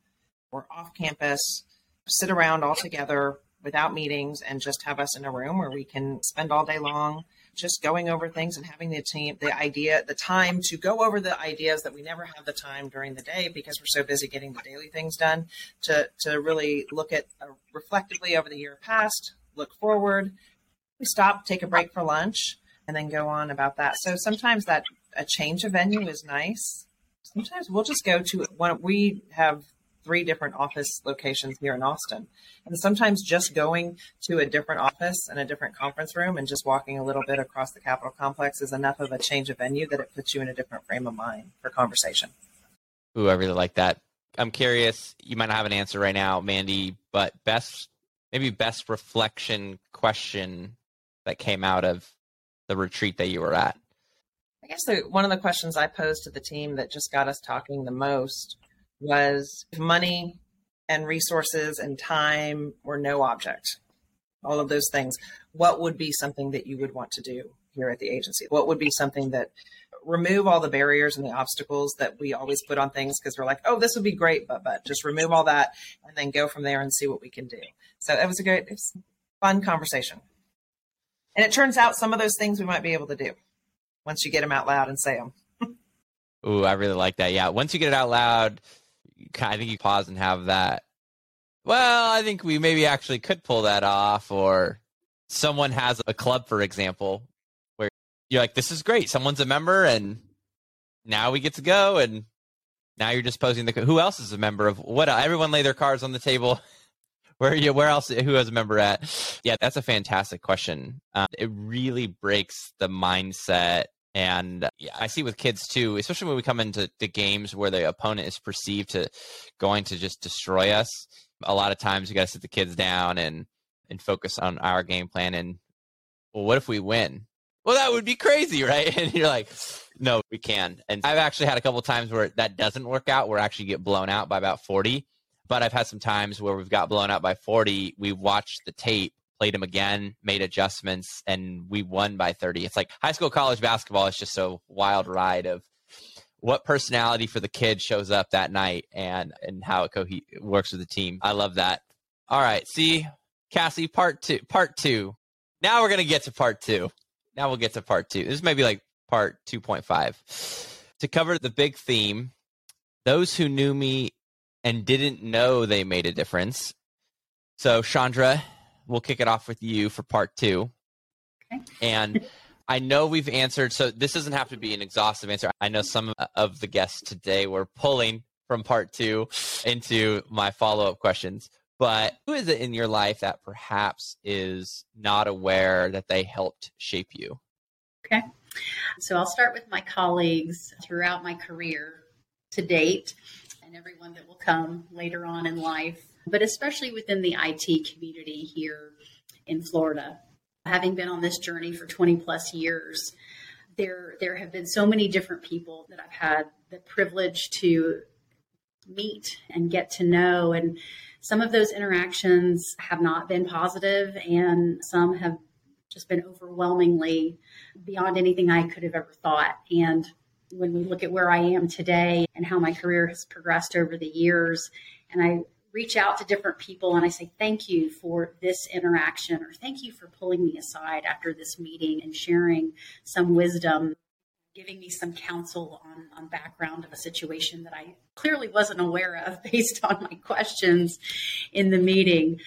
We're off campus, sit around all together without meetings, and just have us in a room where we can spend all day long just going over things and having the time to go over the ideas that we never have the time during the day because we're so busy getting the daily things done, to really look at reflectively over the year past, look forward. We stop, take a break for lunch, and then go on about that. So sometimes that a change of venue is nice. Sometimes we'll just go to one. We have 3 different office locations here in Austin. And sometimes just going to a different office and a different conference room and just walking a little bit across the Capitol complex is enough of a change of venue that it puts you in a different frame of mind for conversation. Ooh, I really like that. I'm curious, you might not have an answer right now, Mandy, but best reflection question that came out of the retreat that you were at. I guess one of the questions I posed to the team that just got us talking the most was if money and resources and time were no object, all of those things, what would be something that you would want to do here at the agency? What would be something that remove all the barriers and the obstacles that we always put on things because we're like, oh, this would be great, but just remove all that and then go from there and see what we can do. So it was fun conversation. And it turns out some of those things we might be able to do once you get them out loud and say them. Ooh, I really like that. Yeah. Once you get it out loud, I think you pause and have that. Well, I think we maybe actually could pull that off. Or someone has a club, for example, where you're like, this is great. Someone's a member and now we get to go. And now you're just posing who else is a member of what? Everyone lay their cards on the table. Where else? Who has a member at? Yeah, that's a fantastic question. It really breaks the mindset. And I see with kids too, especially when we come into the games where the opponent is perceived to going to just destroy us. A lot of times we got to sit the kids down and focus on our game plan. And well, what if we win? Well, that would be crazy, right? And you're like, no, we can. And I've actually had a couple of times where that doesn't work out, where I actually get blown out by about 40. But I've had some times where we've got blown out by 40. We watched the tape, played them again, made adjustments, and we won by 30. It's like high school, college basketball is just a wild ride of what personality for the kid shows up that night and how it works with the team. I love that. All right. See, Cassie, part two. Now we're going to get to part two. This may be like part 2.5. To cover the big theme, those who knew me and didn't know they made a difference. So Shandra, we'll kick it off with you for part 2. Okay. And I know we've answered, so this doesn't have to be an exhaustive answer. I know some of the guests today were pulling from part 2 into my follow-up questions, but who is it in your life that perhaps is not aware that they helped shape you? Okay. So I'll start with my colleagues throughout my career to date and everyone that will come later on in life, but especially within the IT community here in Florida. Having been on this journey for 20 plus years, there have been so many different people that I've had the privilege to meet and get to know. And some of those interactions have not been positive, and some have just been overwhelmingly beyond anything I could have ever thought. And when we look at where I am today and how my career has progressed over the years, and I reach out to different people and I say, thank you for this interaction, or thank you for pulling me aside after this meeting and sharing some wisdom, giving me some counsel on background of a situation that I clearly wasn't aware of based on my questions in the meeting.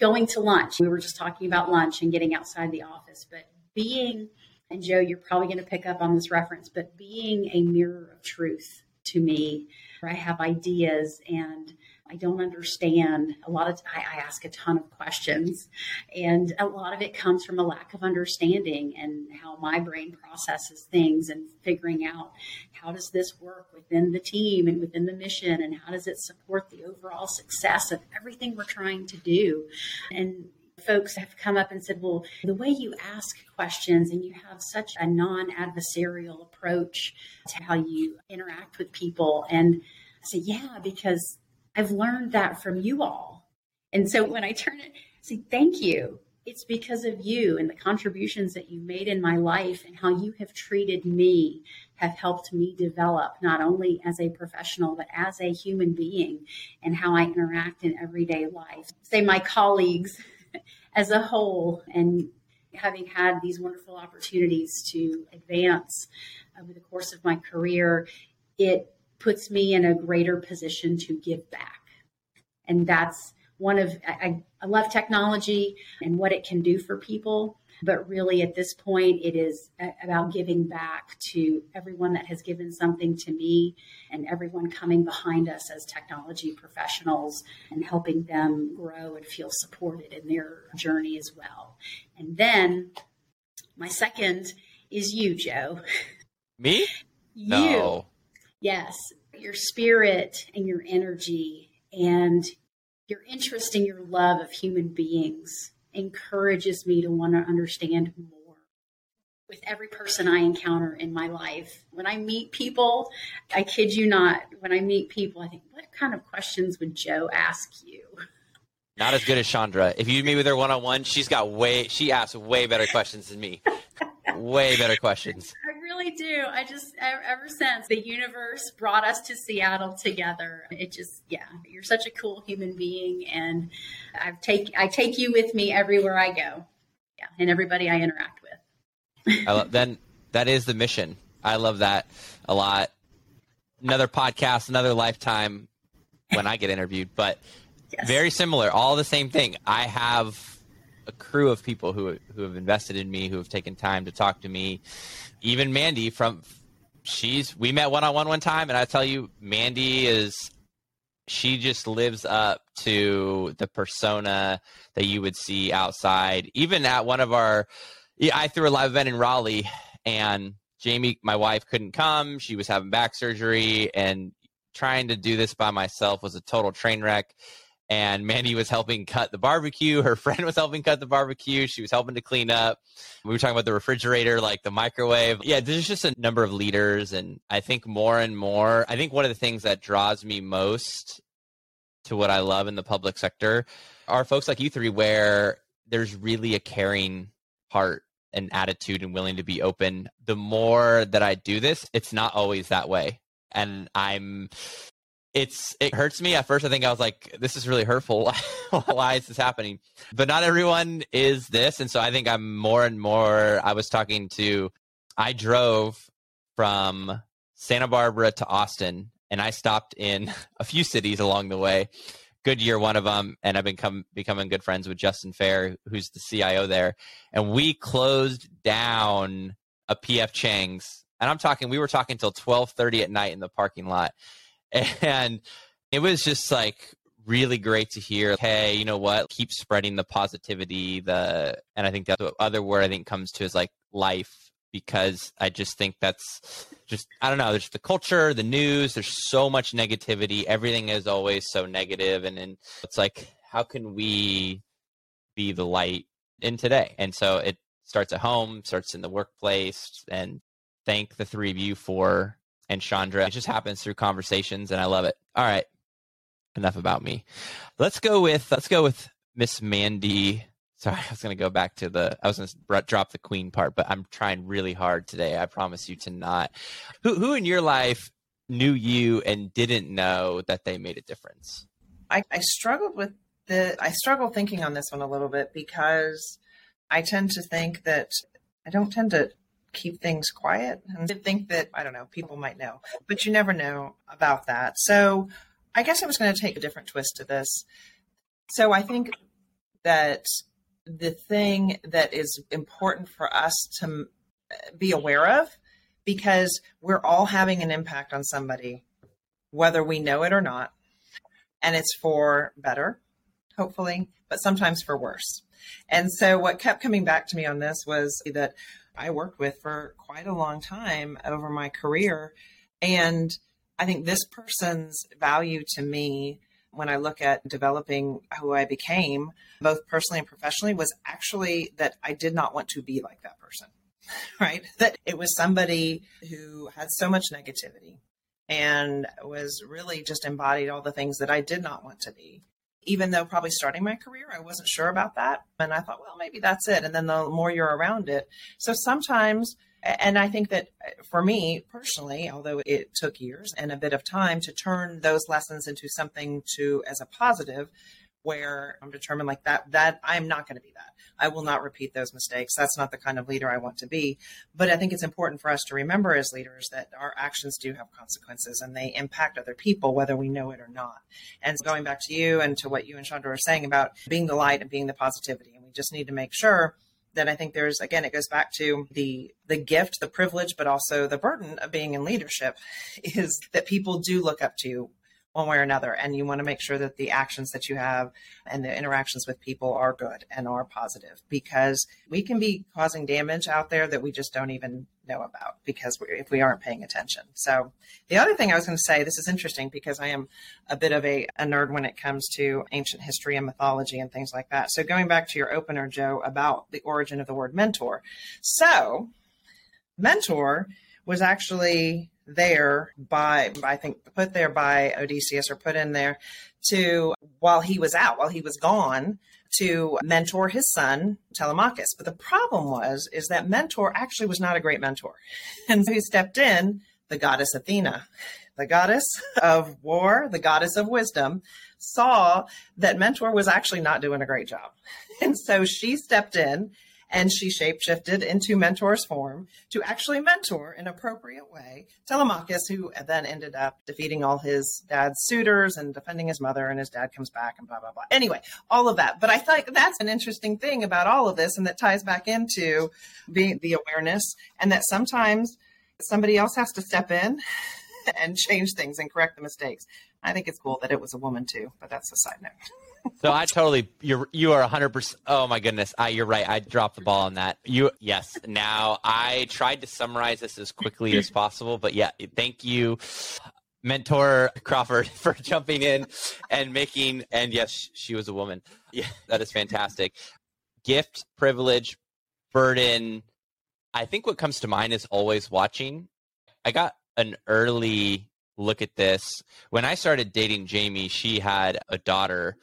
Going to lunch, we were just talking about lunch and getting outside the office, but being, and Joe, you're probably going to pick up on this reference, but being a mirror of truth to me, where I have ideas and I don't understand. I ask a ton of questions, and a lot of it comes from a lack of understanding and how my brain processes things and figuring out, how does this work within the team and within the mission, and how does it support the overall success of everything we're trying to do? And folks have come up and said, well, the way you ask questions and you have such a non-adversarial approach to how you interact with people. And I say, yeah, because I've learned that from you all. And so when I turn it, I say, thank you. It's because of you and the contributions that you made in my life, and how you have treated me have helped me develop not only as a professional, but as a human being, and how I interact in everyday life. Say my colleagues as a whole, and having had these wonderful opportunities to advance over the course of my career, it puts me in a greater position to give back. And that's one of, I love technology and what it can do for people, but really at this point, it is about giving back to everyone that has given something to me, and everyone coming behind us as technology professionals and helping them grow and feel supported in their journey as well. And then my second is you, Joe. Me? You. No. Yes. Your spirit and your energy and your interest and your love of human beings encourages me to want to understand more with every person I encounter in my life. When I meet people, I kid you not, when I meet people, I think, what kind of questions would Joe ask you? Not as good as Shandra. If you meet with her one-on-one, she asks way better questions than me. Way better questions. I really do. I just, ever since the universe brought us to Seattle together, it just, yeah, you're such a cool human being. And I take you with me everywhere I go. Yeah. And everybody I interact with. That is the mission. I love that a lot. Another podcast, another lifetime when I get interviewed, but yes. Very similar, all the same thing. I have a crew of people who have invested in me, who have taken time to talk to me. Even Mandy we met one-on-one one time, and I tell you, Mandy she just lives up to the persona that you would see outside. Even at one of I threw a live event in Raleigh, and Jamie, my wife, couldn't come. She was having back surgery, and trying to do this by myself was a total train wreck. And Mandy was helping cut the barbecue. Her friend was helping cut the barbecue. She was helping to clean up. We were talking about the refrigerator, like the microwave. Yeah, there's just a number of leaders. And I think more and more, I think one of the things that draws me most to what I love in the public sector are folks like you three, where there's really a caring heart and attitude and willing to be open. The more that I do this, it's not always that way. And it hurts me at first. I think I was like, this is really hurtful. Why is this happening? But not everyone is this. And so I think I'm more and more, I drove from Santa Barbara to Austin, and I stopped in a few cities along the way. Goodyear, one of them. And I've been becoming good friends with Justin Fair, who's the CIO there. And we closed down a P.F. Chang's. And we were talking till 12:30 at night in the parking lot. And it was just like really great to hear, hey, you know what, keep spreading the positivity. And I think that's the other word I think comes to is like life, because I just think that's just, I don't know, there's the culture, the news, there's so much negativity. Everything is always so negative. And it's like, how can we be the light in today? And so it starts at home, starts in the workplace, and thank the three of you for and Shandra. It just happens through conversations, and I love it. All right, enough about me. Let's go with Miss Mandy. Sorry, I was going to drop the queen part, but I'm trying really hard today. I promise you to not. Who in your life knew you and didn't know that they made a difference? I struggle thinking on this one a little bit because I tend to think that I don't tend to keep things quiet and think that, I don't know, people might know, but you never know about that. So I guess I was going to take a different twist to this. So I think that the thing that is important for us to be aware of, because we're all having an impact on somebody, whether we know it or not, and it's for better, hopefully, but sometimes for worse. And so what kept coming back to me on this was that I worked with for quite a long time over my career. And I think this person's value to me, when I look at developing who I became, both personally and professionally, was actually that I did not want to be like that person, right? That it was somebody who had so much negativity and was really just embodied all the things that I did not want to be. Even though probably starting my career, I wasn't sure about that. And I thought, well, maybe that's it. And then the more you're around it. So sometimes, and I think that for me personally, although it took years and a bit of time to turn those lessons into something as a positive, where I'm determined like that I'm not going to be that. I will not repeat those mistakes. That's not the kind of leader I want to be. But I think it's important for us to remember as leaders that our actions do have consequences and they impact other people, whether we know it or not. And so going back to you and to what you and Shandra are saying about being the light and being the positivity. And we just need to make sure that I think there's, again, it goes back to the gift, the privilege, but also the burden of being in leadership is that people do look up to you one way or another. And you want to make sure that the actions that you have and the interactions with people are good and are positive, because we can be causing damage out there that we just don't even know about because if we aren't paying attention. So the other thing I was going to say, this is interesting because I am a bit of a nerd when it comes to ancient history and mythology and things like that. So going back to your opener, Joe, about the origin of the word mentor. So mentor was actually there by, I think, put there by Odysseus or put in there to, while he was gone, to mentor his son, Telemachus. But the problem is that mentor actually was not a great mentor. And who stepped in? The goddess Athena, the goddess of war, the goddess of wisdom, saw that mentor was actually not doing a great job. And so she stepped in and she shape-shifted into mentor's form to actually mentor in an appropriate way Telemachus, who then ended up defeating all his dad's suitors and defending his mother, and his dad comes back and blah, blah, blah. Anyway, all of that. But I think that's an interesting thing about all of this, and that ties back into the awareness, and that sometimes somebody else has to step in and change things and correct the mistakes. I think it's cool that it was a woman too, but that's a side note. So you are 100%. Oh my goodness. You're right. I dropped the ball on that. Yes. Now I tried to summarize this as quickly as possible, but yeah, thank you, Mentor Crawford, for jumping in and yes, she was a woman. Yeah, that is fantastic. Gift, privilege, burden. I think what comes to mind is always watching. I got an early look at this. When I started dating Jamie, she had a daughter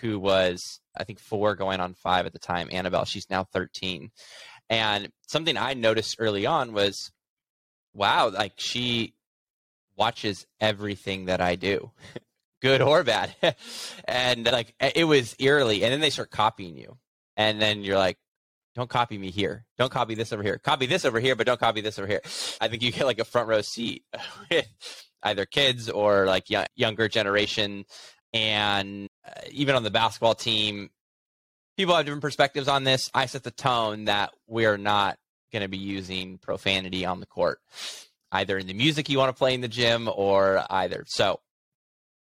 who was, I think, 4 going on 5 at the time, Annabelle. She's now 13. And something I noticed early on was, wow, like she watches everything that I do, good or bad. And like, it was eerily. And then they start copying you. And then you're like, don't copy me here. Don't copy this over here. Copy this over here, but don't copy this over here. I think you get like a front row seat with either kids or like younger generation. And even on the basketball team, people have different perspectives on this. I set the tone that we're not going to be using profanity on the court, either in the music you want to play in the gym or either. So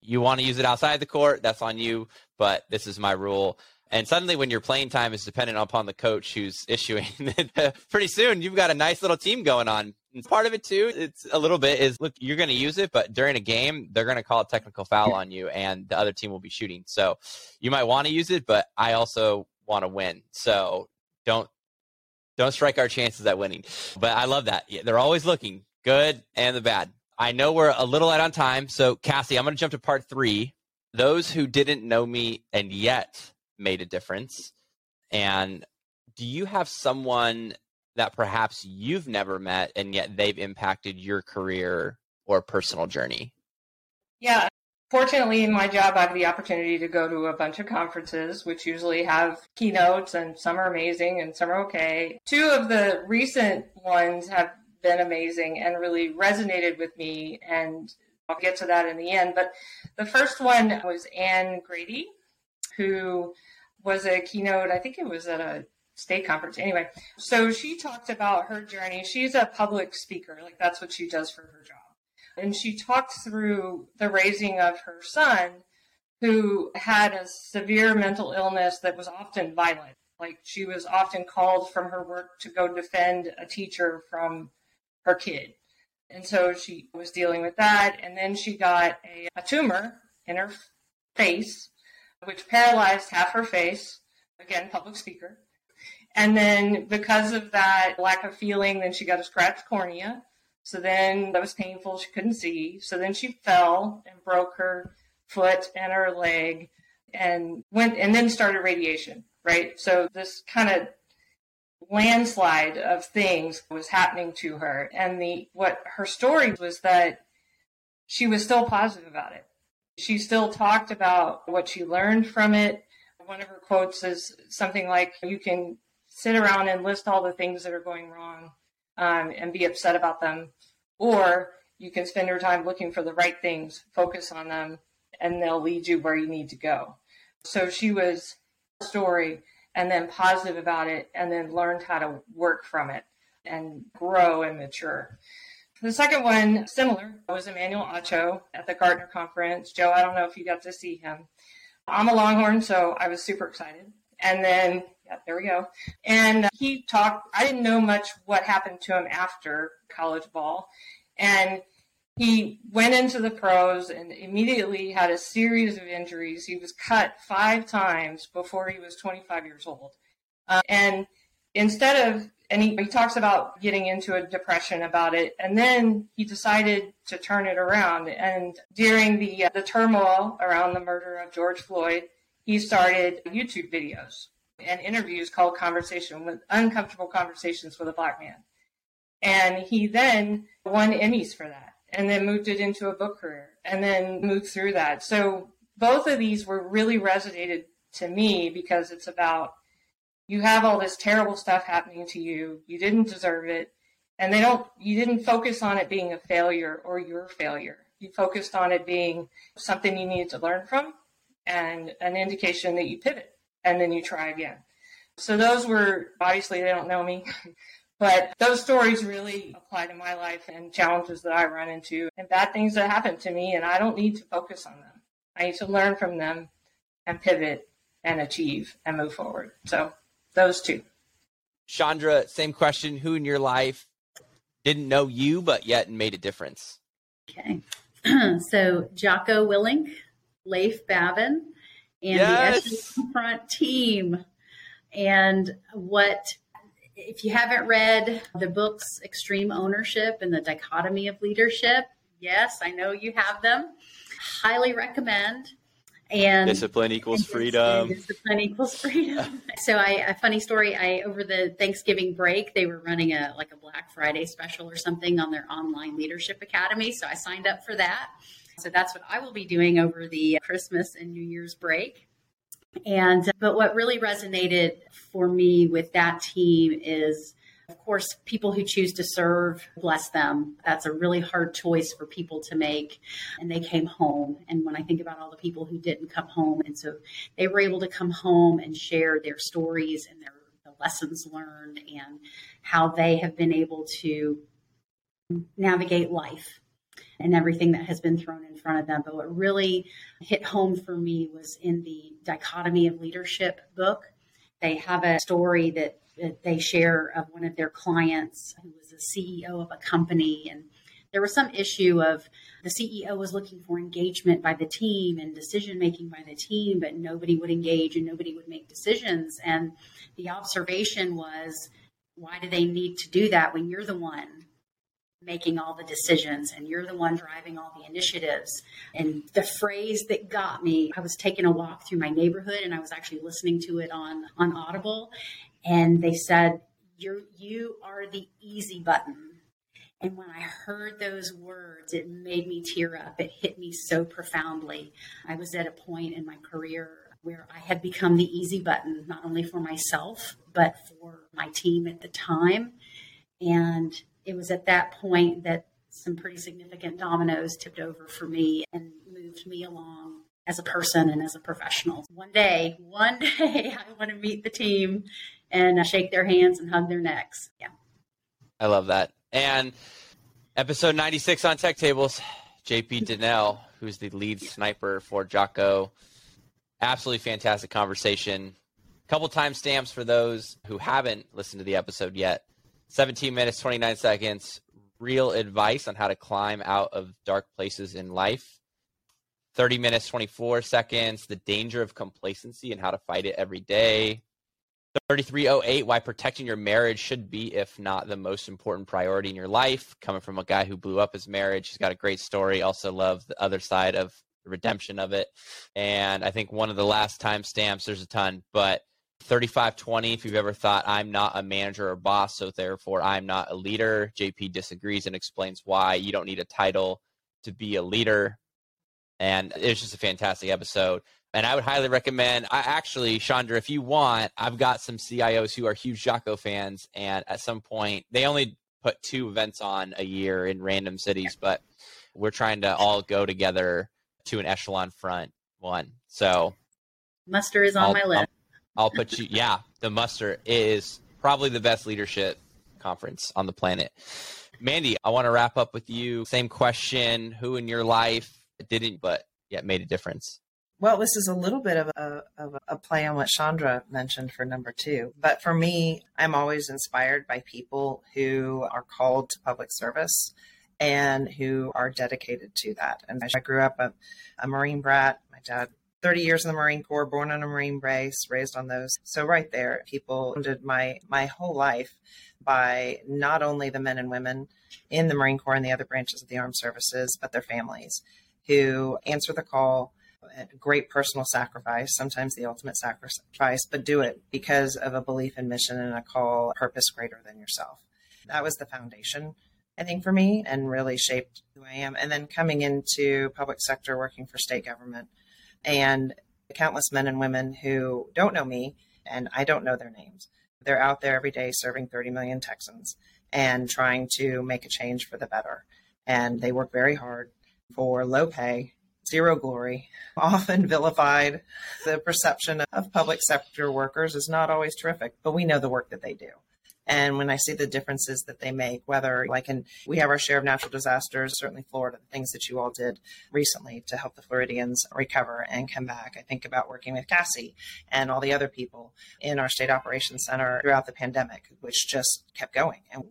you want to use it outside the court, that's on you, but this is my rule. And suddenly when your playing time is dependent upon the coach who's issuing it, pretty soon you've got a nice little team going on. And part of it too, it's a little bit is, look, you're going to use it, but during a game, they're going to call a technical foul on you and the other team will be shooting. So you might want to use it, but I also want to win. So don't strike our chances at winning. But I love that. They're always looking, good and the bad. I know we're a little out on time. So, Cassie, I'm going to jump to part three. Those who didn't know me and yet made a difference. And do you have someone that perhaps you've never met and yet they've impacted your career or personal journey? Yeah. Fortunately, in my job, I have the opportunity to go to a bunch of conferences, which usually have keynotes, and some are amazing and some are okay. Two of the recent ones have been amazing and really resonated with me, and I'll get to that in the end. But the first one was Anne Grady, who was a keynote, I think it was at a state conference. Anyway, so she talked about her journey. She's a public speaker, like that's what she does for her job. And she talked through the raising of her son, who had a severe mental illness that was often violent. Like, she was often called from her work to go defend a teacher from her kid. And so she was dealing with that. And then she got a tumor in her face, which paralyzed half her face. Again, public speaker. And then because of that lack of feeling, then she got a scratched cornea. So then that was painful. She couldn't see. So then she fell and broke her foot and her leg and went and then started radiation, right? So this kind of landslide of things was happening to her. And what her story was that she was still positive about it. She still talked about what she learned from it. One of her quotes is something like, you can sit around and list all the things that are going wrong and be upset about them, or you can spend your time looking for the right things, focus on them, and they'll lead you where you need to go. So she was story and then positive about it and then learned how to work from it and grow and mature. The second one, similar, was Emmanuel Acho at the Gartner conference. Joe, I don't know if you got to see him. I'm a Longhorn, so I was super excited. And then, yeah, there we go. And he talked, I didn't know much what happened to him after college ball. And he went into the pros and immediately had a series of injuries. He was cut 5 times before he was 25 years old. He talks about getting into a depression about it. And then he decided to turn it around. And during the turmoil around the murder of George Floyd, he started YouTube videos and interviews called Uncomfortable Conversations with a Black Man. And he then won Emmys for that, and then moved it into a book career, and then moved through that. So both of these were really resonated to me because it's about, you have all this terrible stuff happening to you. You didn't deserve it. And you didn't focus on it being a failure or your failure. You focused on it being something you needed to learn from and an indication that you pivot and then you try again. So those were, obviously they don't know me, but those stories really apply to my life and challenges that I run into and bad things that happen to me. And I don't need to focus on them. I need to learn from them and pivot and achieve and move forward. So those two. Shandra, same question. Who in your life didn't know you, but yet made a difference? Okay. So Jocko Willink, Leif Babin, and the Echelon Front team. And if you haven't read the books, Extreme Ownership and the Dichotomy of Leadership, yes, I know you have them. Highly recommend. And discipline equals freedom. So a funny story, over the Thanksgiving break, they were running a Black Friday special or something on their online leadership academy. So I signed up for that. So that's what I will be doing over the Christmas and New Year's break. But what really resonated for me with that team is, of course, people who choose to serve, bless them. That's a really hard choice for people to make. And they came home. And when I think about all the people who didn't come home, and so they were able to come home and share their stories and the lessons learned and how they have been able to navigate life and everything that has been thrown in front of them. But what really hit home for me was in the Dichotomy of Leadership book. They have a story that they share of one of their clients who was the CEO of a company. And there was some issue of the CEO was looking for engagement by the team and decision-making by the team, but nobody would engage and nobody would make decisions. And the observation was, why do they need to do that when you're the one making all the decisions and you're the one driving all the initiatives. And the phrase that got me, I was taking a walk through my neighborhood and I was actually listening to it on Audible. And they said, you are the easy button. And when I heard those words, it made me tear up. It hit me so profoundly. I was at a point in my career where I had become the easy button, not only for myself, but for my team at the time. And it was at that point that some pretty significant dominoes tipped over for me and moved me along as a person and as a professional. One day I want to meet the team and shake their hands and hug their necks. Yeah. I love that. And episode 96 on Tech Tables, JP Dinnell, who's the lead sniper for Jocko. Absolutely fantastic conversation. A couple timestamps for those who haven't listened to the episode yet. 17 minutes, 29 seconds. Real advice on how to climb out of dark places in life. 30 minutes, 24 seconds. The danger of complacency and how to fight it every day. 3308, why protecting your marriage should be, if not the most important priority in your life. Coming from a guy who blew up his marriage. He's got a great story. Also love the other side of the redemption of it. And I think one of the last timestamps, there's a ton, but 3520, if you've ever thought I'm not a manager or boss, so therefore I'm not a leader. JP disagrees and explains why you don't need a title to be a leader. And it's just a fantastic episode. And I would highly recommend, Shandra, if you want, I've got some CIOs who are huge Jocko fans. And at some point, they only put 2 events on a year in random cities, but we're trying to all go together to an Echelon Front one. So muster is on my list. I'll put you, the muster is probably the best leadership conference on the planet. Mandy, I want to wrap up with you. Same question, who in your life didn't, but yet made a difference? Well, this is a little bit of a play on what Shandra mentioned for number 2. But for me, I'm always inspired by people who are called to public service and who are dedicated to that. And I grew up a Marine brat. My dad, 30 years in the Marine Corps, born on a Marine base, raised on those. So right there, people did my whole life by not only the men and women in the Marine Corps and the other branches of the armed services, but their families who answer the call. Great personal sacrifice, sometimes the ultimate sacrifice, but do it because of a belief in mission and a call, purpose greater than yourself. That was the foundation, I think, for me and really shaped who I am. And then coming into public sector, working for state government and countless men and women who don't know me and I don't know their names. They're out there every day serving 30 million Texans and trying to make a change for the better. And they work very hard for low pay, zero glory, often vilified. The perception of public sector workers is not always terrific, but we know the work that they do. And when I see the differences that they make, whether we have our share of natural disasters, certainly Florida, the things that you all did recently to help the Floridians recover and come back. I think about working with Cassie and all the other people in our state operations center throughout the pandemic, which just kept going. And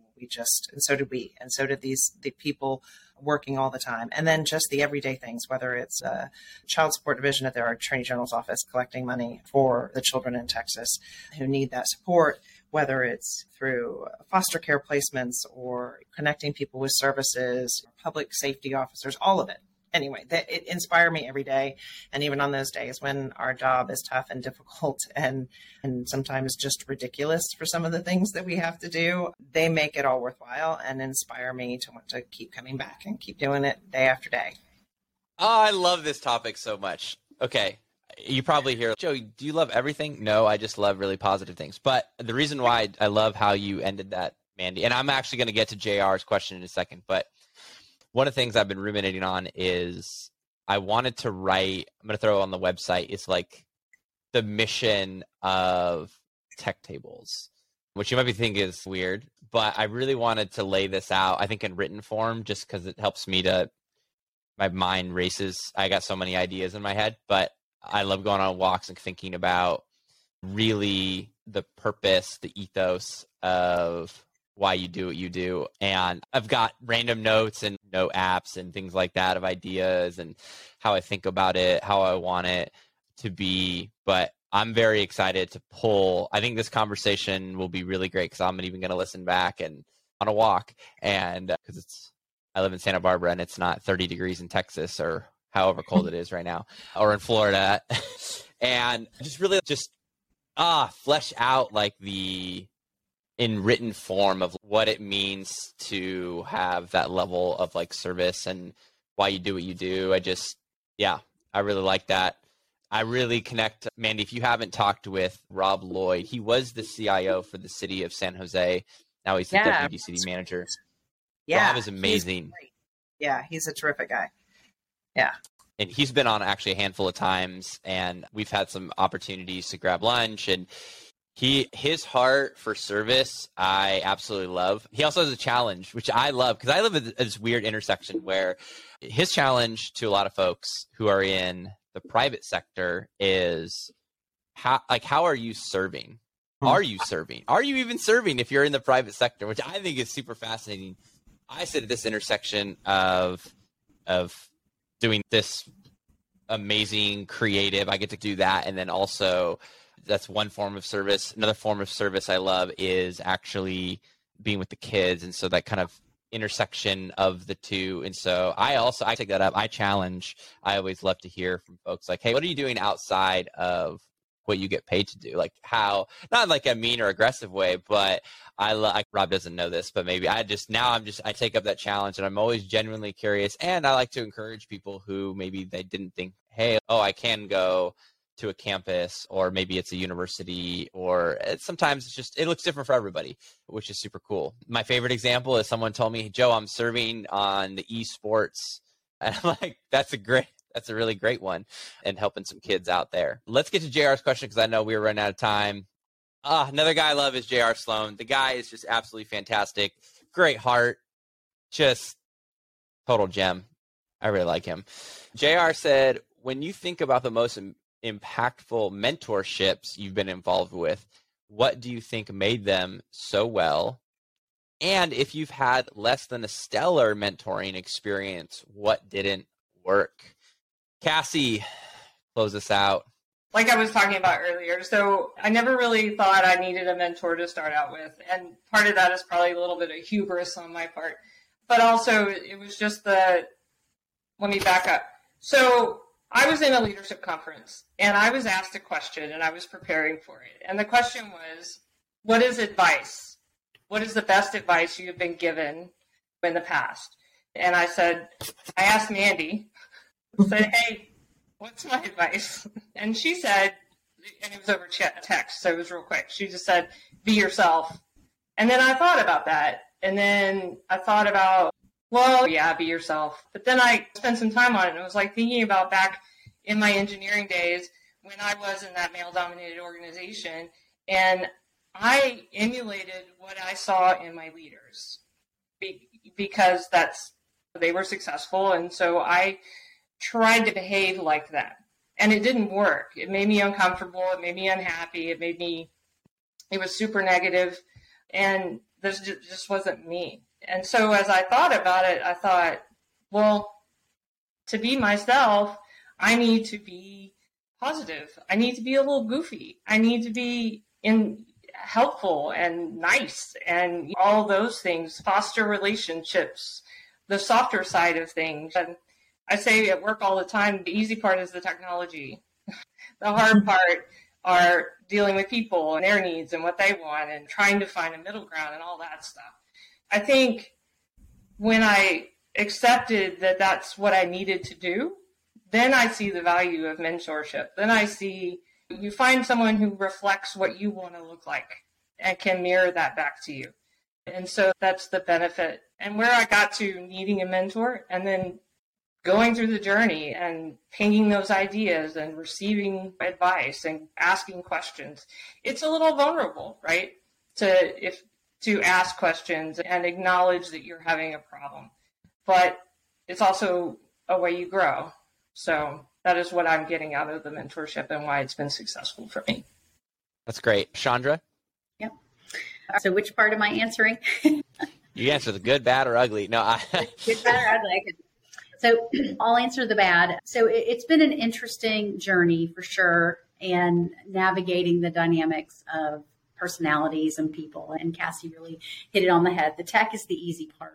so did we. And so did the people working all the time. And then just the everyday things, whether it's a child support division at their attorney general's office collecting money for the children in Texas who need that support, whether it's through foster care placements or connecting people with services, public safety officers, all of it. Anyway, it inspires me every day. And even on those days when our job is tough and difficult and sometimes just ridiculous for some of the things that we have to do, they make it all worthwhile and inspire me to want to keep coming back and keep doing it day after day. Oh, I love this topic so much. Okay. You probably hear, Joe, do you love everything? No, I just love really positive things. But the reason why I love how you ended that, Mandy, and I'm actually going to get to JR's question in a second, but one of the things I've been ruminating on is I wanted to write, I'm going to throw on the website, it's like the mission of Tech Tables, which you might be thinking is weird, but I really wanted to lay this out, I think in written form, just because it helps me to, my mind races. I got so many ideas in my head, but I love going on walks and thinking about really the purpose, the ethos of why you do what you do. And I've got random notes and note apps and things like that of ideas and how I think about it, how I want it to be. But I'm very excited to pull. I think this conversation will be really great because I'm even going to listen back and on a walk. And because I live in Santa Barbara and it's not 30 degrees in Texas or however cold it is right now, or in Florida. And just really flesh out like the in written form of what it means to have that level of like service and why you do what you do. I really like that. I really connect. Mandy, if you haven't talked with Rob Lloyd, he was the CIO for the city of San Jose. Now he's the deputy city manager. Yeah. Rob is amazing. He's a terrific guy. Yeah. And he's been on actually a handful of times, and we've had some opportunities to grab lunch, and his heart for service, I absolutely love. He also has a challenge, which I love, because I live at this weird intersection where his challenge to a lot of folks who are in the private sector is how are you serving? Are you serving? Are you even serving if you're in the private sector, which I think is super fascinating. I sit at this intersection of doing this amazing creative. I get to do that. And then also that's one form of service. Another form of service I love is actually being with the kids. And so that kind of intersection of the two. And so I take that up. I challenge. I always love to hear from folks like, hey, what are you doing outside of what you get paid to do? Like how, not like a mean or aggressive way, but Rob doesn't know this, but maybe I take up that challenge, and I'm always genuinely curious. And I like to encourage people who maybe they didn't think, hey, I can go to a campus, or maybe it's a university, or sometimes it's just, it looks different for everybody, which is super cool. My favorite example is someone told me, Joe, I'm serving on the esports. And I'm like, that's a really great one, and helping some kids out there. Let's get to JR's question, because I know we were running out of time. Another guy I love is JR Sloan. The guy is just absolutely fantastic. Great heart. Just total gem. I really like him. JR said, when you think about the most impactful mentorships you've been involved with, what do you think made them so well? And if you've had less than a stellar mentoring experience, what didn't work? Cassie, close us out. Like I was talking about earlier, so I never really thought I needed a mentor to start out with. And part of that is probably a little bit of hubris on my part. But also, it was just let me back up. So I was in a leadership conference, and I was asked a question, and I was preparing for it. And the question was, what is advice? What is the best advice you have been given in the past? And I asked Mandy, I said, hey, what's my advice? And she said, and it was over text, so it was real quick. She just said, be yourself. And then I thought about that. And then I thought about, well, yeah, be yourself. But then I spent some time on it, and I was like thinking about back in my engineering days when I was in that male-dominated organization, and I emulated what I saw in my leaders because they were successful, and so I tried to behave like that, and it didn't work. It made me uncomfortable. It made me unhappy. It was super negative, and this just wasn't me. And so as I thought about it, I thought, well, to be myself, I need to be positive. I need to be a little goofy. I need to be helpful and nice and all those things, foster relationships, the softer side of things. And I say at work all the time, the easy part is the technology. The hard part are dealing with people and their needs and what they want and trying to find a middle ground and all that stuff. I think when I accepted that that's what I needed to do, then I see the value of mentorship. Then I see you find someone who reflects what you want to look like and can mirror that back to you. And so that's the benefit. And where I got to needing a mentor and then going through the journey and pinging those ideas and receiving advice and asking questions, it's a little vulnerable, right? To ask questions and acknowledge that you're having a problem. But it's also a way you grow. So that is what I'm getting out of the mentorship and why it's been successful for me. That's great. Shandra? Yep. So which part am I answering? You answer the good, bad, or ugly. No, good, bad, or ugly. So I'll answer the bad. So it's been an interesting journey for sure, and navigating the dynamics of personalities and people. And Cassie really hit it on the head. The tech is the easy part.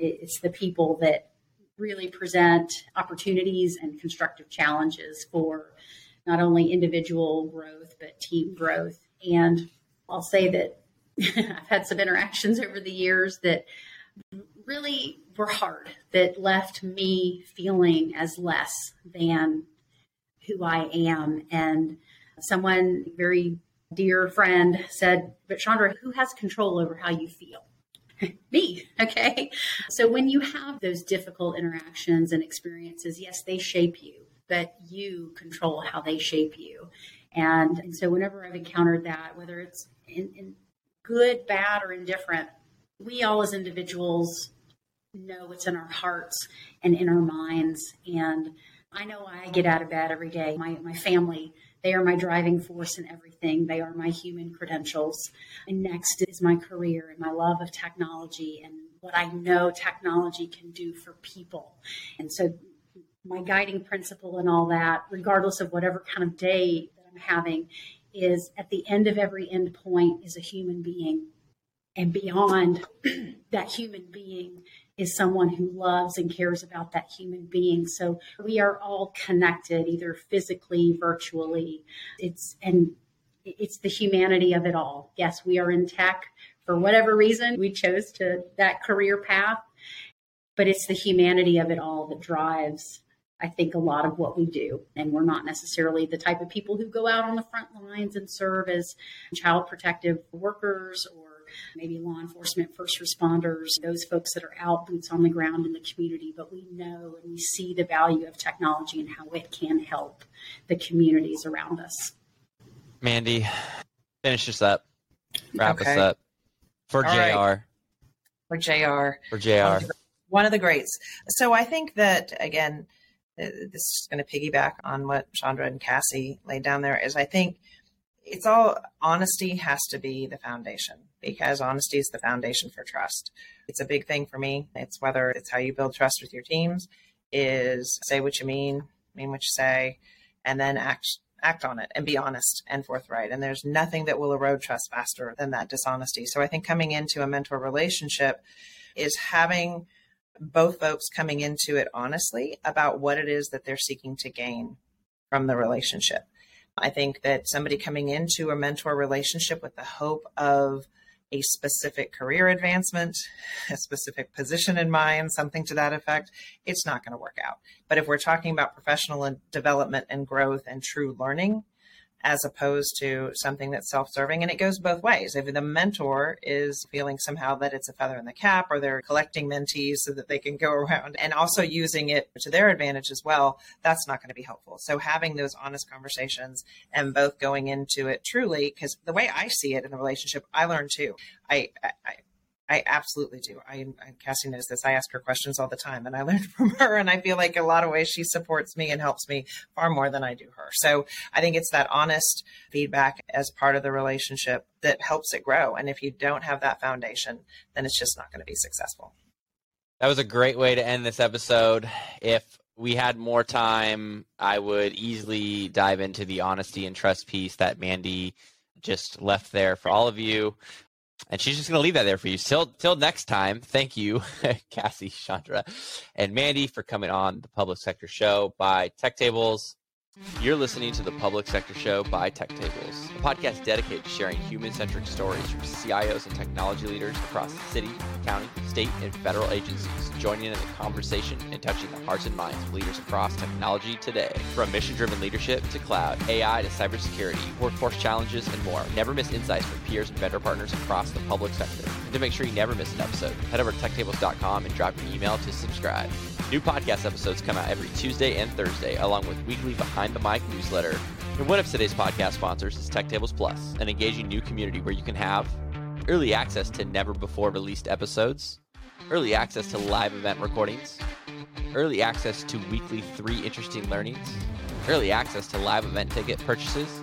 It's the people that really present opportunities and constructive challenges for not only individual growth, but team growth. And I'll say that I've had some interactions over the years that really were hard, that left me feeling as less than who I am. And someone, a very dear friend, said, "But Shandra, who has control over how you feel?" Me. Okay. So when you have those difficult interactions and experiences, yes, they shape you, but you control how they shape you. And so whenever I've encountered that, whether it's in good, bad, or indifferent, we all as individuals know what's in our hearts and in our minds. And I know I get out of bed every day. My family, they are my driving force in everything. They are my human credentials. And next is my career and my love of technology and what I know technology can do for people. And so my guiding principle and all that, regardless of whatever kind of day that I'm having, is at the end of every end point is a human being. And beyond that human being is someone who loves and cares about that human being. So we are all connected, either physically, virtually. It's the humanity of it all. Yes, we are in tech for whatever reason we chose to that career path, but it's the humanity of it all that drives, I think, a lot of what we do. And we're not necessarily the type of people who go out on the front lines and serve as child protective workers or maybe law enforcement, first responders, those folks that are out, boots on the ground in the community. But we know and we see the value of technology and how it can help the communities around us. Mandy, finish this up. Wrap us up. For JR. One of the greats. So I think that, again, this is going to piggyback on what Shandra and Cassie laid down there, is I think it's all, honesty has to be the foundation, because honesty is the foundation for trust. It's a big thing for me. It's whether it's how you build trust with your teams, is say what you mean what you say, and then act on it and be honest and forthright. And there's nothing that will erode trust faster than that dishonesty. So I think coming into a mentor relationship is having both folks coming into it honestly about what it is that they're seeking to gain from the relationship. I think that somebody coming into a mentor relationship with the hope of a specific career advancement, a specific position in mind, something to that effect, it's not going to work out. But if we're talking about professional development and growth and true learning, as opposed to something that's self-serving, and it goes both ways. If the mentor is feeling somehow that it's a feather in the cap, or they're collecting mentees so that they can go around and also using it to their advantage as well, that's not going to be helpful. So having those honest conversations and both going into it truly, because the way I see it in a relationship, I learn too. I absolutely do. Cassie knows this. I ask her questions all the time, and I learn from her. And I feel like in a lot of ways she supports me and helps me far more than I do her. So I think it's that honest feedback as part of the relationship that helps it grow. And if you don't have that foundation, then it's just not going to be successful. That was a great way to end this episode. If we had more time, I would easily dive into the honesty and trust piece that Mandy just left there for all of you. And she's just going to leave that there for you. Till next time, thank you, Cassie, Shandra, and Mandy, for coming on the Public Sector Show by TechTables. You're listening to the Public Sector Show by TechTables, a podcast dedicated to sharing human-centric stories from CIOs and technology leaders across the city, county, state, and federal agencies, joining in the conversation and touching the hearts and minds of leaders across technology today. From mission-driven leadership to cloud, AI to cybersecurity, workforce challenges, and more, never miss insights from peers and vendor partners across the public sector. And to make sure you never miss an episode, head over to techtables.com and drop your email to subscribe. New podcast episodes come out every Tuesday and Thursday, along with weekly Behind the Mic newsletter. And one of today's podcast sponsors is TechTables Plus, an engaging new community where you can have early access to never-before-released episodes, early access to live event recordings, early access to weekly 3 interesting learnings, early access to live event ticket purchases,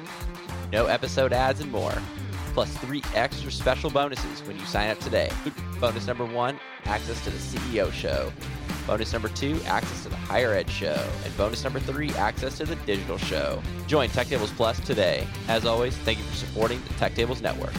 no episode ads, and more. Plus 3 extra special bonuses when you sign up today. Bonus number 1, access to the CEO show. Bonus number 2, access to the Higher Ed Show. And bonus number 3, access to the Digital Show. Join TechTables Plus today. As always, thank you for supporting the TechTables Network.